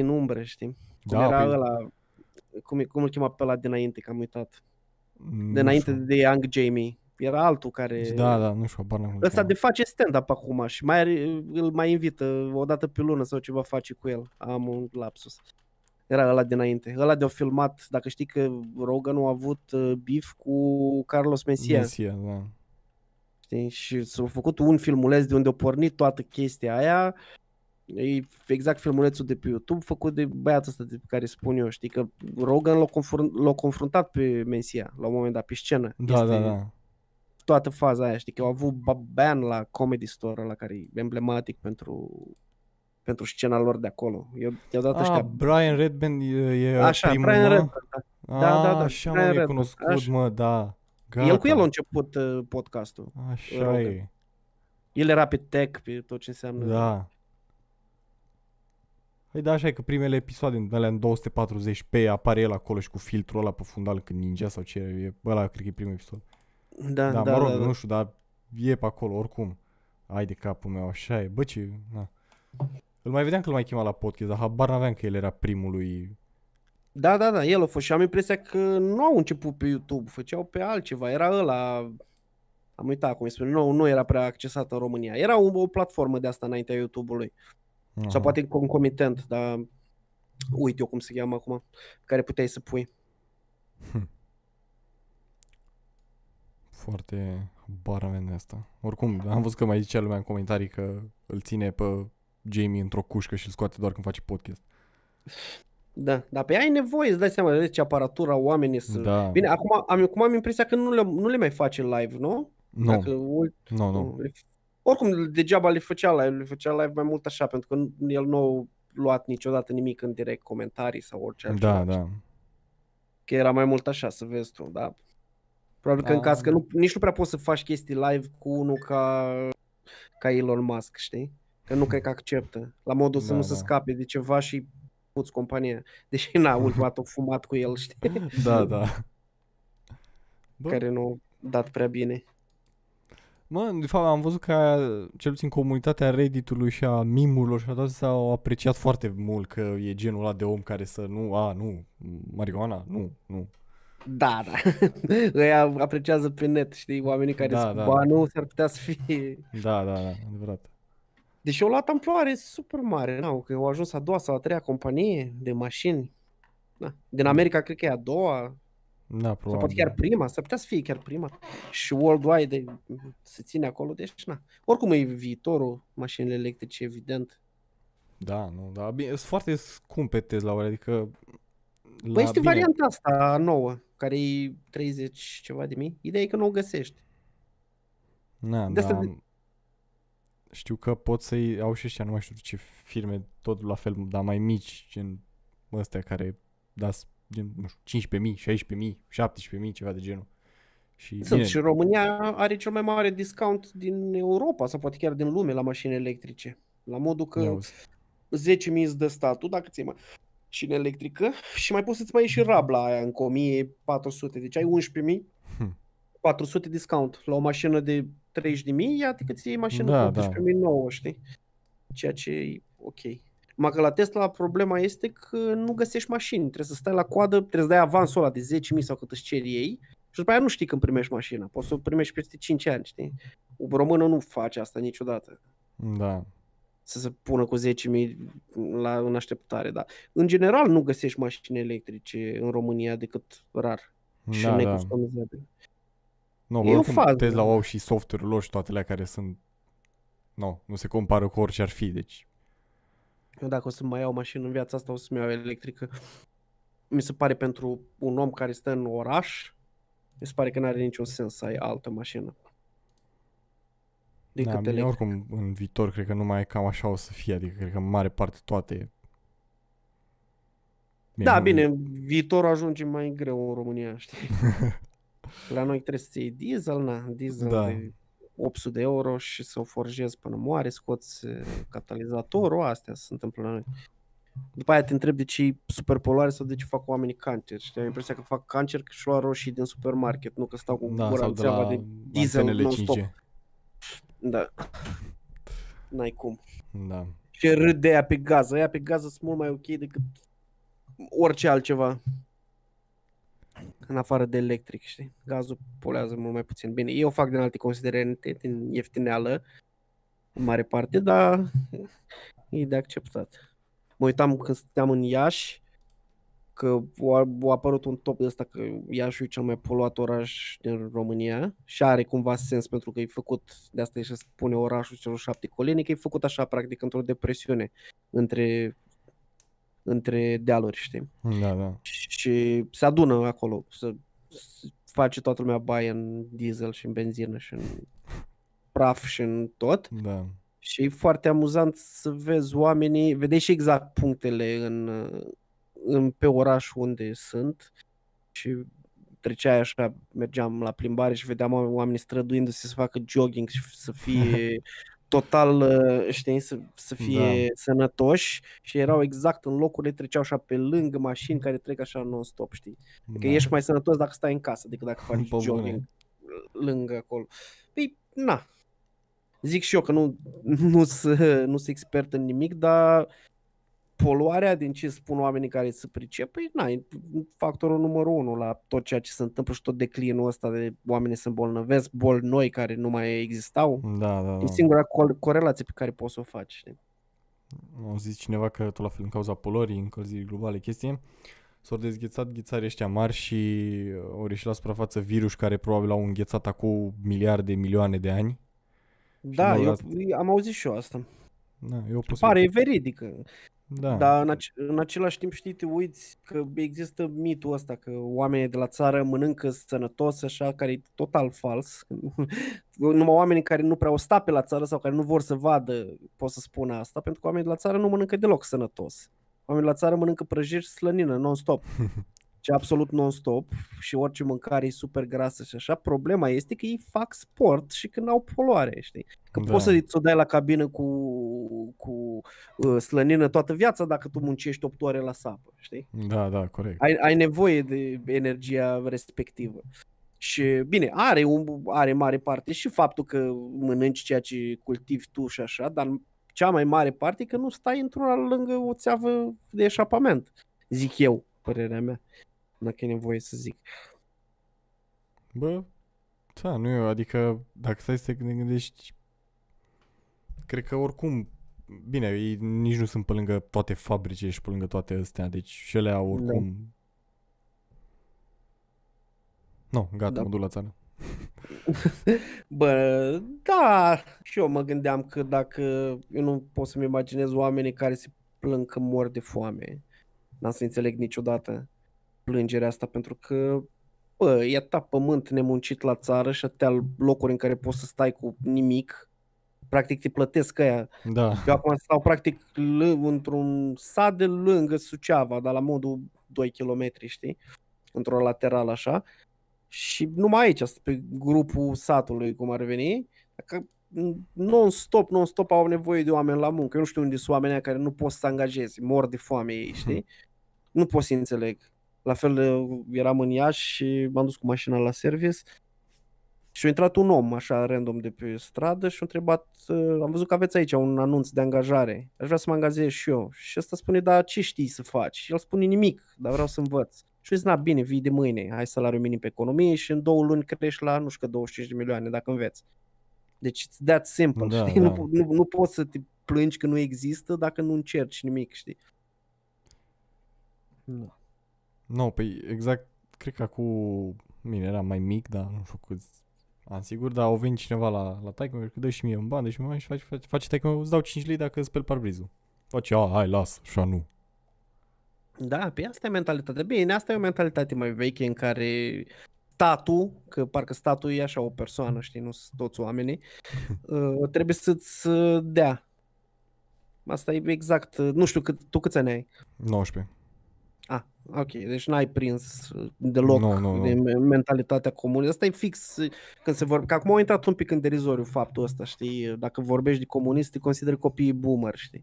în umbră, știi? Cum era ăla, cum îl chema pe ăla dinainte, că am uitat. Dinainte de Young Jamie. era altul care... Da, nu știu, bani. Ăsta de face stand-up acum și mai are, îl mai invită o dată pe lună sau ceva face cu el. Am un lapsus. Era ăla dinainte. Ăla de-o filmat, dacă știi că Rogan a avut beef cu Carlos Mencia. Mencia, da. Știi? Și s-a făcut un filmuleț de unde a pornit toată chestia aia. E exact filmulețul de pe YouTube făcut de băiatul ăsta de care spun eu, știi, că Rogan l-a confruntat pe Mencia la un moment dat, pe scenă. Da. Toată faza aia, știi, că au avut ban la Comedy Store, la care e emblematic pentru scena lor de acolo. I-au dat ăștia. Brian Redban e așa, primul, Brian Redban, da. Da. Așa, Brian Redban, cunoscut, așa. Mă, da. Gata. El cu el a început podcastul. Așa Rogan. E. El era pe tech, pe tot ce înseamnă. Da. Păi da, așa e că primele episoade din alea în 240p apare el acolo și cu filtrul ăla pe fundal când ninja sau ce e, ăla cred că e primul episod. Da, mă rog, nu știu, dar e pe acolo oricum. Hai de capul meu, așa e. Bă, ce, na. Îl mai vedeam că îl mai chema la podcast, dar habar n-aveam că el era primul lui. Da, el a fost și am impresia că nu au început pe YouTube, făceau pe altceva, era ăla... Am uitat cum îi spune, nu era prea accesată în România. Era o platformă de asta înaintea YouTube-ului. Aha. Sau poate concomitent, dar uite eu cum se cheamă acum, care puteai să pui. Foarte bară de asta. Oricum, am văzut că mai zicea lumea în comentarii că îl ține pe Jamie într-o cușcă și îl scoate doar când face podcast. Da, dar pe ea ai nevoie, îți dai seama de ce aparatura oamenii să... Da. Bine, acum am impresia că nu le mai face live, nu? Nu. Oricum, degeaba le făcea live mai mult așa, pentru că el nu a luat niciodată nimic în direct, comentarii sau orice altceva. Da. Că era mai mult așa, să vezi tu, da. Probabil că în caz că nici nu prea poți să faci chestii live cu unul ca Elon Musk, știi? Că nu cred că acceptă. La modul să nu se scape de ceva și puți compania. Deși n-a ultimat o fumat cu el, știi? Da. Care nu a dat prea bine. Mă, de fapt am văzut că cel puțin comunitatea Reddit-ului și a meme-urilor și a toate s-au apreciat foarte mult că e genul ăla de om care să nu, marihuana, nu. Da. Ăia apreciază pe net, știi, oamenii care nu s-ar putea să fie. Da, adevărat. Deci au luat amploare super mare, că au ajuns a doua sau a treia companie de mașini. Da. Din America cred că e a doua. Da, probabil. Sau poate chiar prima, s-ar putea să fie chiar prima. Și worldwide se ține acolo, deci na. Oricum e viitorul, mașinile electrice, evident. Da, bine, sunt foarte scumpe Tesla, adică... Păi este varianta asta nouă, care e 30 ceva de mii. Ideea e că nu o găsești. Știu că pot să-i au și ăștia, nu mai știu ce firme, tot la fel, dar mai mici, gen ăstea care dați... Gen, nu știu, 15.000, 16.000, 17.000, ceva de genul. Și România are cel mai mare discount din Europa sau poate chiar din lume la mașini electrice. La modul că 10.000 îți dă statul dacă ți-ai mașină electrică și mai poți să-ți mai iei și rabla aia încă 1.400. Deci ai 11.400 discount. La o mașină de 30.000, iată că ți iei mașină de 18.900, știi? Ceea ce e ok. Numai că la Tesla problema este că nu găsești mașini, trebuie să stai la coadă, trebuie să dai avansul ăla de 10.000 sau cât îți ceri ei și după aia nu știi când primești mașina, poți să o primești peste 5 ani, știi? O română nu face asta niciodată. Da. Să se pună cu 10.000 în așteptare, da. În general nu găsești mașini electrice în România decât rar și necustomizabile. Nu, bă, oricum Tesla au și software-ul lor și toate alea care sunt... Nu se compară cu orice ar fi, deci... Eu dacă o să mai iau mașină în viața asta, o să-mi iau electrică. Mi se pare pentru un om care stă în oraș, mi se pare că n-are niciun sens să ai altă mașină. Mie oricum în viitor cred că numai cam așa o să fie, adică cred că în mare parte toate... Bine, viitorul ajunge mai greu în România, știi? La noi trebuie să iei diesel, de 800 de euro și să o forjezi până moare, scoți catalizatorul, astea se întâmplă la noi. După aia te întreb de ce e superpoluare sau de ce fac oamenii cancer. Știi, am impresia că fac cancer că și lua roșii din supermarket, nu că stau cu gura în țeava de diesel non-stop. 5G. Da. N-ai cum. Da. Și râd de aia pe gază. Aia pe gază sunt mult mai ok decât orice altceva. în afară de electric, știi? Gazul polează mult mai puțin. Bine, eu fac din alte considerente, din ieftineală, în mare parte, dar e de acceptat. Mă uitam când stăteam în Iași, că a apărut un top de ăsta că Iașiul e cel mai poluat oraș din România și are cumva sens pentru că e făcut, de asta se spune orașul celor șapte colini, că e făcut așa practic într-o depresiune între dealuri, știi? Da, da. Și se adună acolo, se face toată lumea baie în diesel și în benzină și în praf și în tot. Da. Și e foarte amuzant să vezi oamenii, vedeți și exact punctele pe oraș unde sunt și treceai așa, mergeam la plimbare și vedeam oamenii străduindu-se să facă jogging și să fie total, știi, să fie sănătoși și erau exact în locurile, treceau așa pe lângă mașini care trec așa non-stop, știi? Adică ești mai sănătos dacă stai în casă decât dacă faci jogging lângă acolo. Păi, na, zic și eu că nu sunt expert în nimic, dar poluarea, din ce spun oamenii care se pricep, păi na, e factorul numărul 1 la tot ceea ce se întâmplă și tot declinul ăsta de oamenii se îmbolnăvesc, boli noi care nu mai existau. Da, da, da. E singura corelație pe care poți să o faci, știi? Au zis cineva că tot la fel în cauza poluării, încălzirii globale, chestii, s-au dezghețat ghețarii ăștia mari și au ieșit la suprafață virus care probabil au înghețat acum miliarde, milioane de ani. Da, am auzit și eu asta. Da, pare veridică. Da. Dar în același timp, știi, te uiți că există mitul ăsta că oamenii de la țară mănâncă sănătos, așa, care e total fals. Numai oamenii care nu prea o sta pe la țară sau care nu vor să vadă pot să spună asta, pentru că oamenii de la țară nu mănâncă deloc sănătos. Oamenii de la țară mănâncă prăjiri și slănină non-stop. Și absolut non-stop și orice mâncare e super grasă și așa. Problema este că ei fac sport și când au poluare, știi? Că da. Poți să o dai la cabină cu slănină toată viața dacă tu muncești 8 ore la sapă, știi? Da, da, corect. Ai nevoie de energia respectivă. Și bine, are mare parte și faptul că mănânci ceea ce cultivi tu și așa, dar cea mai mare parte e că nu stai într-una lângă o țeavă de eșapament, zic eu, părerea mea. Dacă e nevoie să zic. Bă, da, nu eu, adică dacă stai să ne gândești, cred că oricum, bine, ei nici nu sunt pe lângă toate fabricile și pe lângă toate astea, deci și ele au oricum... Da. Nu, no, gata, da. Mă duc la țară. Bă, da, și eu mă gândeam că dacă eu nu pot să-mi imaginez oamenii care se plâng că mor de foame, n-am să înțeleg niciodată plângerea asta, pentru că bă, e atâta pământ nemuncit la țară și atâtea locuri în care poți să stai cu nimic, practic te plătesc aia. Da. Eu acum stau practic într-un sat de lângă Suceava, dar la modul 2 km, știi? Într-o laterală așa. Și numai aici, pe grupul satului, cum ar veni, dacă non-stop au nevoie de oameni la muncă. Eu nu știu unde sunt oamenii care nu pot să se angajeze, mor de foame ei, știi? Nu pot să înțeleg. La fel, eram în Iași și m-am dus cu mașina la service și a intrat un om așa random de pe stradă și a întrebat: am văzut că aveți aici un anunț de angajare, aș vrea să mă angajez și eu. Și ăsta spune: da, ce știi să faci? Și el spune: nimic, dar vreau să învăț. Și eu zic: na, bine, vii de mâine, hai salariul minim pe economie și în 2 luni crești la, nu știu, că 25 de milioane dacă înveți. Deci it's that simple, da, știi? Da. Nu poți să te plângi că nu există dacă nu încerci nimic, știi? Da. No, păi exact, cred că acum, bine, era mai mic, dar nu știu cât am sigur, dar au venit cineva la taică-meu că dă și mie în bani, dă și mie și face taică-meu, îți dau 5 lei dacă îți speli parbrizul. Face: a, hai, las, așa nu. Da, pe asta e mentalitatea. Bine, asta e o mentalitate mai veche în care statul, că parcă statul e așa o persoană, știi, nu sunt toți oamenii, trebuie să-ți dea. Asta e exact, nu știu, tu câți ani ai? 19. Ah, ok, deci n-ai prins deloc de mentalitatea comună. Asta e fix când se vorbește. Acum au intrat un pic în derizoriu faptul ăsta, știi? Dacă vorbești de comunist, te consideri copiii boomer, știi?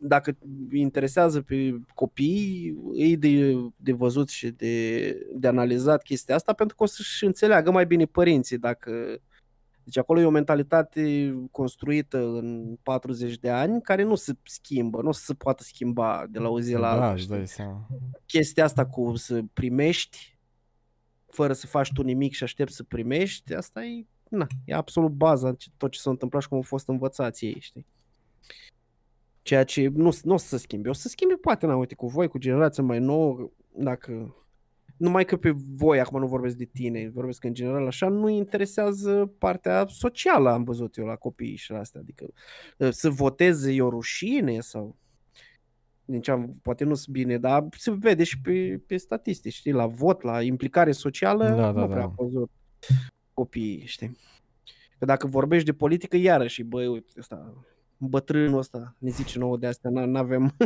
Dacă interesează pe copii, e de văzut și de analizat chestia asta, pentru că o să-și înțeleagă mai bine părinții dacă Deci acolo e o mentalitate construită în 40 de ani care nu se schimbă, nu se poate schimba de la o zi la chestia asta cu să primești fără să faci tu nimic și aștepți să primești, asta e, na, e absolut baza tot ce s-a întâmplat și cum au fost învățați ei, știi? Ceea ce nu o să se schimbe. O să se schimbe poate, na, uite, cu voi, cu generația mai nouă, dacă... Numai că pe voi, acum nu vorbesc de tine, vorbesc în general așa, nu interesează partea socială, am văzut eu la copiii și la astea, adică să voteze e o rușine sau, deci poate nu sunt bine, dar se vede și pe statistici, știi, la vot, la implicare socială, prea am văzut copiii, știi. Că dacă vorbești de politică, iarăși, băi, uite, ăsta, bătrânul ăsta ne zice nouă de astea, n-avem.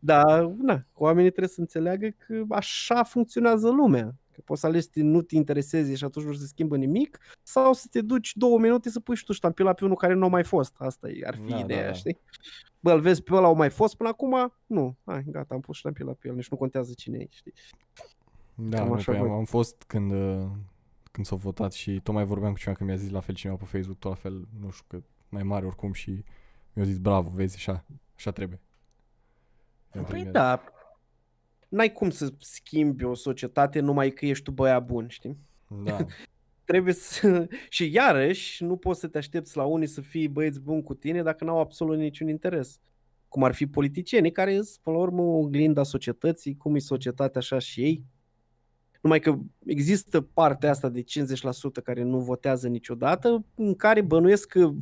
Dar na, oamenii trebuie să înțeleagă că așa funcționează lumea. Că poți să alegi să nu te interesezi și atunci nu se schimbă nimic, sau să te duci 2 minute să pui și tu ștampila pe unul care nu a mai fost. Asta ar fi ideea, știi? Bă, îl vezi pe ăla, au mai fost până acum? Nu. Hai, gata, am pus ștampila pe el, nici nu contează cine e, știi? Da, am fost când s-au votat și tot mai vorbeam cu cineva, că mi-a zis la fel cineva pe Facebook, tot la fel, nu știu, că mai mare oricum, și mi-a zis, bravo, vezi, așa trebuie. Păi da, n-ai cum să schimbi o societate numai că ești tu băia bun, știi? Da. Trebuie să... Și iarăși, nu poți să te aștepți la unii să fii băieți buni cu tine dacă n-au absolut niciun interes. Cum ar fi politicienii, care sunt, până la urmă, oglinda societății, cum e societatea așa și ei. Numai că există partea asta de 50% care nu votează niciodată, în care bănuiesc că 20%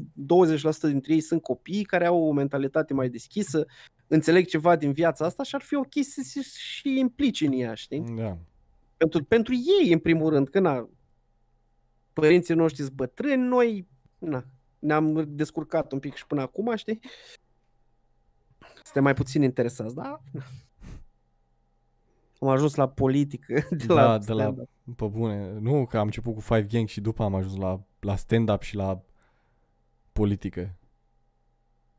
dintre ei sunt copii care au o mentalitate mai deschisă, înțeleg ceva din viața asta și ar fi o chestie și implici în ea, știi? Da. Pentru ei, în primul rând, că na, părinții noștri sunt bătrâni, noi na, ne-am descurcat un pic și până acum, știi? Suntem mai puțin interesați, da? Am ajuns la politică, de la pe bune. Nu, că am început cu Five Games și după am ajuns la stand-up și la politică.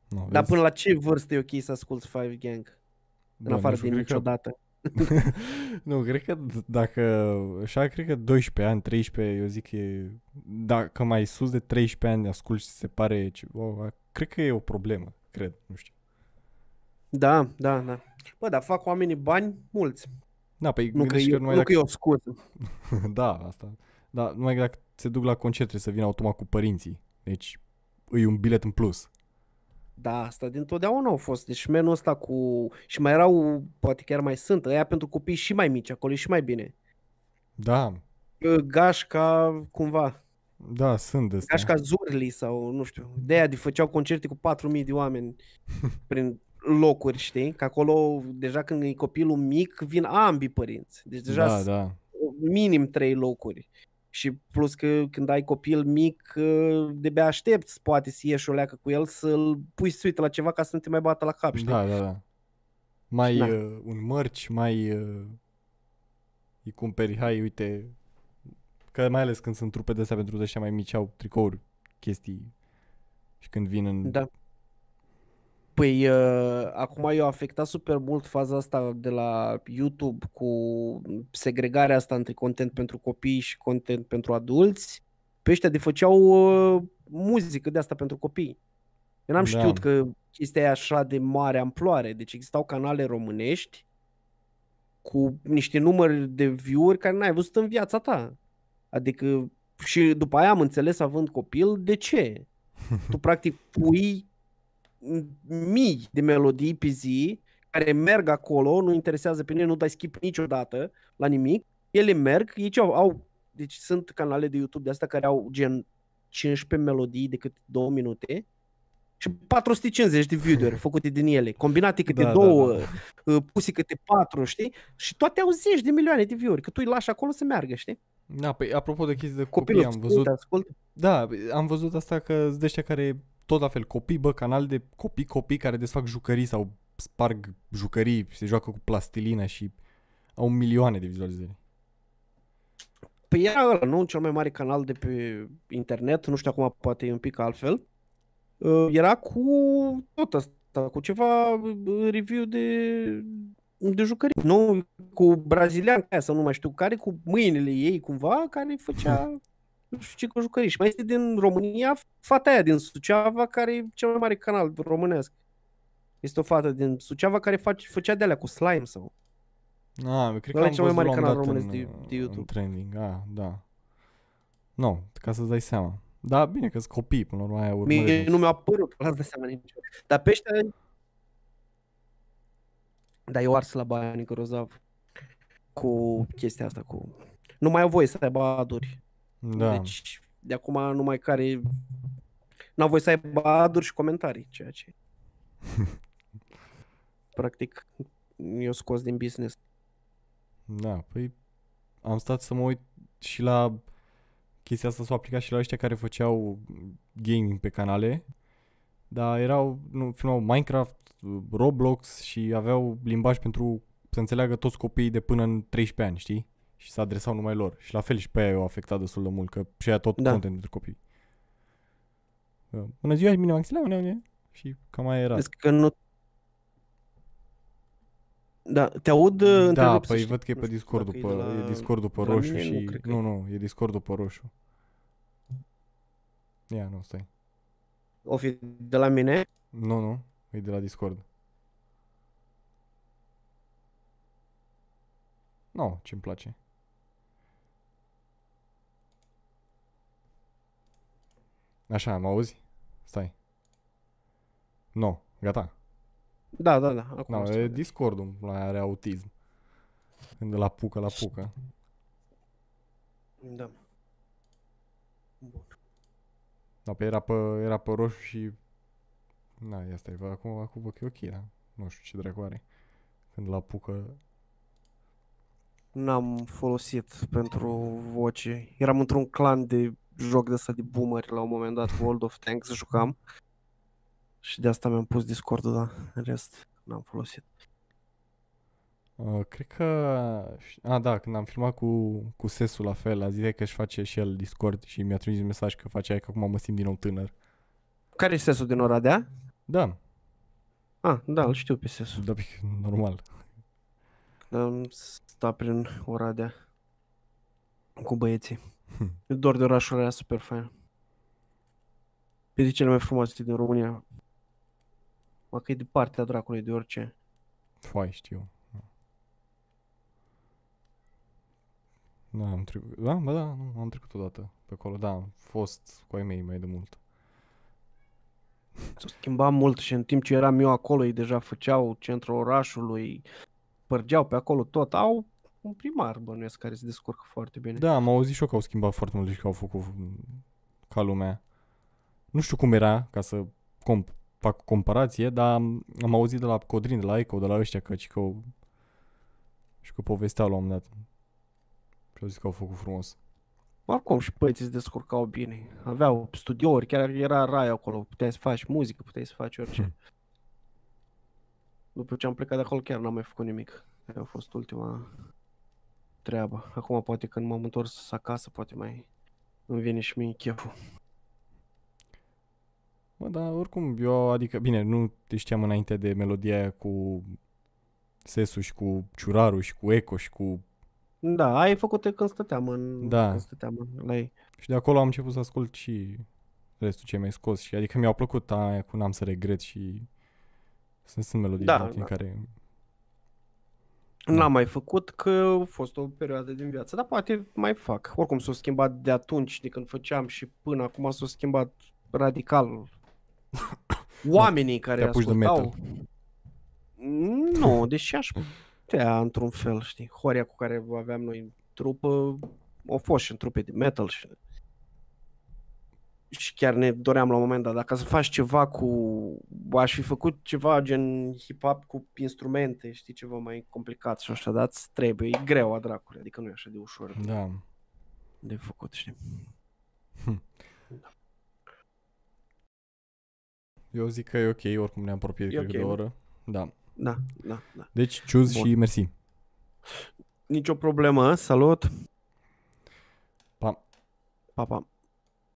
No, dar până la ce vârstă e ok să asculti Five Gang? În afară de niciodată. Nu, cred că dacă... Așa, cred că 12 ani, 13, eu zic că e... Dacă mai sus de 13 ani asculti și se pare... cred că e o problemă, cred, nu știu. Da. Bă, dar fac oamenii bani mulți. Da, păi nu că eu scot. Da, asta. Da, numai că dacă se duc la concert trebuie să vină automat cu părinții. Deci îi un bilet în plus. Da, asta dintotdeauna au fost. Deci menul ăsta cu... Și mai erau, poate chiar mai sunt, ăia pentru copii și mai mici. Acolo e și mai bine. Da. Gașca, cumva. Da, sunt ăsta. Gașca Zurli sau nu știu. De aia făceau concerte cu 4.000 de oameni prin... locuri, știi? Că acolo deja când e copilul mic, vin ambii părinți. Deci deja minim 3 locuri. Și plus că când ai copil mic, de-abia aștepți poate să ieși o leacă cu el, să-l pui să uite la ceva ca să nu te mai bată la cap, știi? Da. Mai un mărci, mai îi cumperi, hai, uite, că mai ales când sunt trupe de astea pentru de-astea mai mici, au tricouri, chestii, și când vin în... Da. Păi acum eu afectat super mult faza asta de la YouTube cu segregarea asta între content pentru copii și content pentru adulți. Pe ăștia de făceau muzică de asta pentru copii. Eu n-am știut că chestia e așa de mare amploare. Deci existau canale românești cu niște numări de view-uri care n-ai văzut în viața ta. Adică și după aia am înțeles, având copil, de ce. Tu practic pui mii de melodii pe zi care merg acolo, nu interesează pe nimeni, nu dai skip niciodată la nimic, ele merg, ei deci sunt canale de YouTube de astea care au gen 15 melodii de câte 2 minute și 450 de video-uri făcute din ele, combinate câte 2, puse câte 4, știi? Și toate au 10 de milioane de view-uri, că tu îi lași acolo să meargă, știi? Da, păi apropo de chestii de copii, am văzut... Ascultă. Da, am văzut asta că sunt ăștia care... Tot la fel, copii, bă, canal de copii care desfac jucării sau sparg jucării, se joacă cu plastilină și au milioane de vizualizări. Păi era ăla, nu? Cel mai mare canal de pe internet, nu știu acum, poate e un pic altfel. Era cu tot asta, cu ceva review de jucării. Nu, cu brazilian, ca să nu mai știu care, cu mâinile ei cumva, care făcea nu știu ce jucării. Și mai este din România fata aia din Suceava care e cel mai mare canal românesc. Este o fată din Suceava care făcea de alea cu slime sau... Ah, cred că am cel mai mare canal românesc de YouTube. În trending, da. Nu, ca să-ți dai seama. Da, bine că-s copii, până la urmă aia urmări. Mie nu mi-a apărut, nu-ți dai seama niciodată. Dar pe ăștia... Dar eu ars la banii grozav cu chestia asta, cu... Nu mai au voie să aibă aduri. Da. Deci, de acum numai care... N-au voie să aibă aduri și comentarii, ceea ce... Practic, eu scos din business. Da, păi... Am stat să mă uit și la... Chestia asta s-o aplica și la ăștia care făceau gaming pe canale, dar erau, nu, filmau Minecraft, Roblox și aveau limbaj pentru să înțeleagă toți copiii de până în 13 ani, știi? Și se adresau numai lor. Și la fel și pe aia i-au afectat destul de mult, că și aia tot content pentru copii. Bună ziua, bine m-am gândit, și cam aia era. Că nu... Da, te aud. Da, păi văd că e pe Discord, e Discord după roșu și... Nu, e Discord după roșu. Ia, nu, stai. O fi de la mine? Nu, e de la Discord. Nu, ce-mi place. Așa, mă auzi? Stai. Nu, gata. Da, acum. Da, e Discord-ul are autism. Când de la pucă la pucă. Da. Bun. Da, pe era pe roșu și... Da, ia stai, acum văd că e ok, da? Nu știu ce dracu are. Când la pucă... N-am folosit pentru voce. Eram într-un clan de joc de ăsta de boomeri la un moment dat, World of Tanks, jucam. Și de asta mi-am pus Discord-ul, dar în rest n-am folosit. Cred că... da, când am filmat cu Sesul la fel, a zis că își face și el Discord și mi-a trimis mesaj că face aia, că acum mă simt din nou tânăr. Care e Sesul din Oradea? Da. Da, îl știu pe Sesul. Da, normal. Am stat prin Oradea cu băieții. E doar de orașul ăla super fain. E cele mai frumoase din România. Mă că e de partea dracului de orice. Fai, știu. Da, am trecut. Da, nu, am trecut odată pe acolo. Da, am fost cu ai mei mai de mult. S-a schimbat mult și în timp ce eram eu acolo, ei deja făceau centrul orașului, părgeau pe acolo tot. Au un primar, bănuiesc, care se descurcă foarte bine. Da, am auzit și eu că au schimbat foarte mult și că au făcut ca lumea. Nu știu cum era, ca să fac comparație, dar am auzit de la Codrin, de la Eco, de la ăștia, că și că povesteau la un moment dat. Și au zis că au făcut frumos. Oricum și băieții se descurcau bine. Aveau studiouri, chiar era rai acolo. Puteai să faci muzică, puteai să faci orice. După ce am plecat de acolo, chiar n-am mai făcut nimic. Aia a fost ultima treabă. Acum poate când m-am întors acasă, poate mai îmi vine și mie cheful. Mă, dar oricum, eu, adică, bine, nu te știam înainte de melodia aia cu Sesul și cu Ciuraru și cu Eco și cu... Da, ai făcut-o când stăteam la ei. Și de acolo am început să ascult și restul ce mi-ai scos și, adică, mi-au plăcut aia cu N-am să regret și sunt melodii din care... N-am mai făcut, că a fost o perioadă din viață, dar poate mai fac. Oricum s-a schimbat de atunci, de când făceam și până acum s-a schimbat radical. Oamenii care ascultau... Nu, deși aș putea într-un fel, știi. Horia cu care aveam noi în trupă, au fost și în trupe de metal și chiar ne doream la un moment dat, dacă să faci ceva aș fi făcut ceva gen hip-hop cu instrumente, știi, ceva mai complicat și așa, dar îți trebuie, e greu a dracului, adică nu e așa de ușor de făcut, știi. Eu zic că e ok, oricum ne-am apropiat de o oră. Da. Deci, ciuz și mersi. Nici o problemă, salut. Pa. Pa, pa.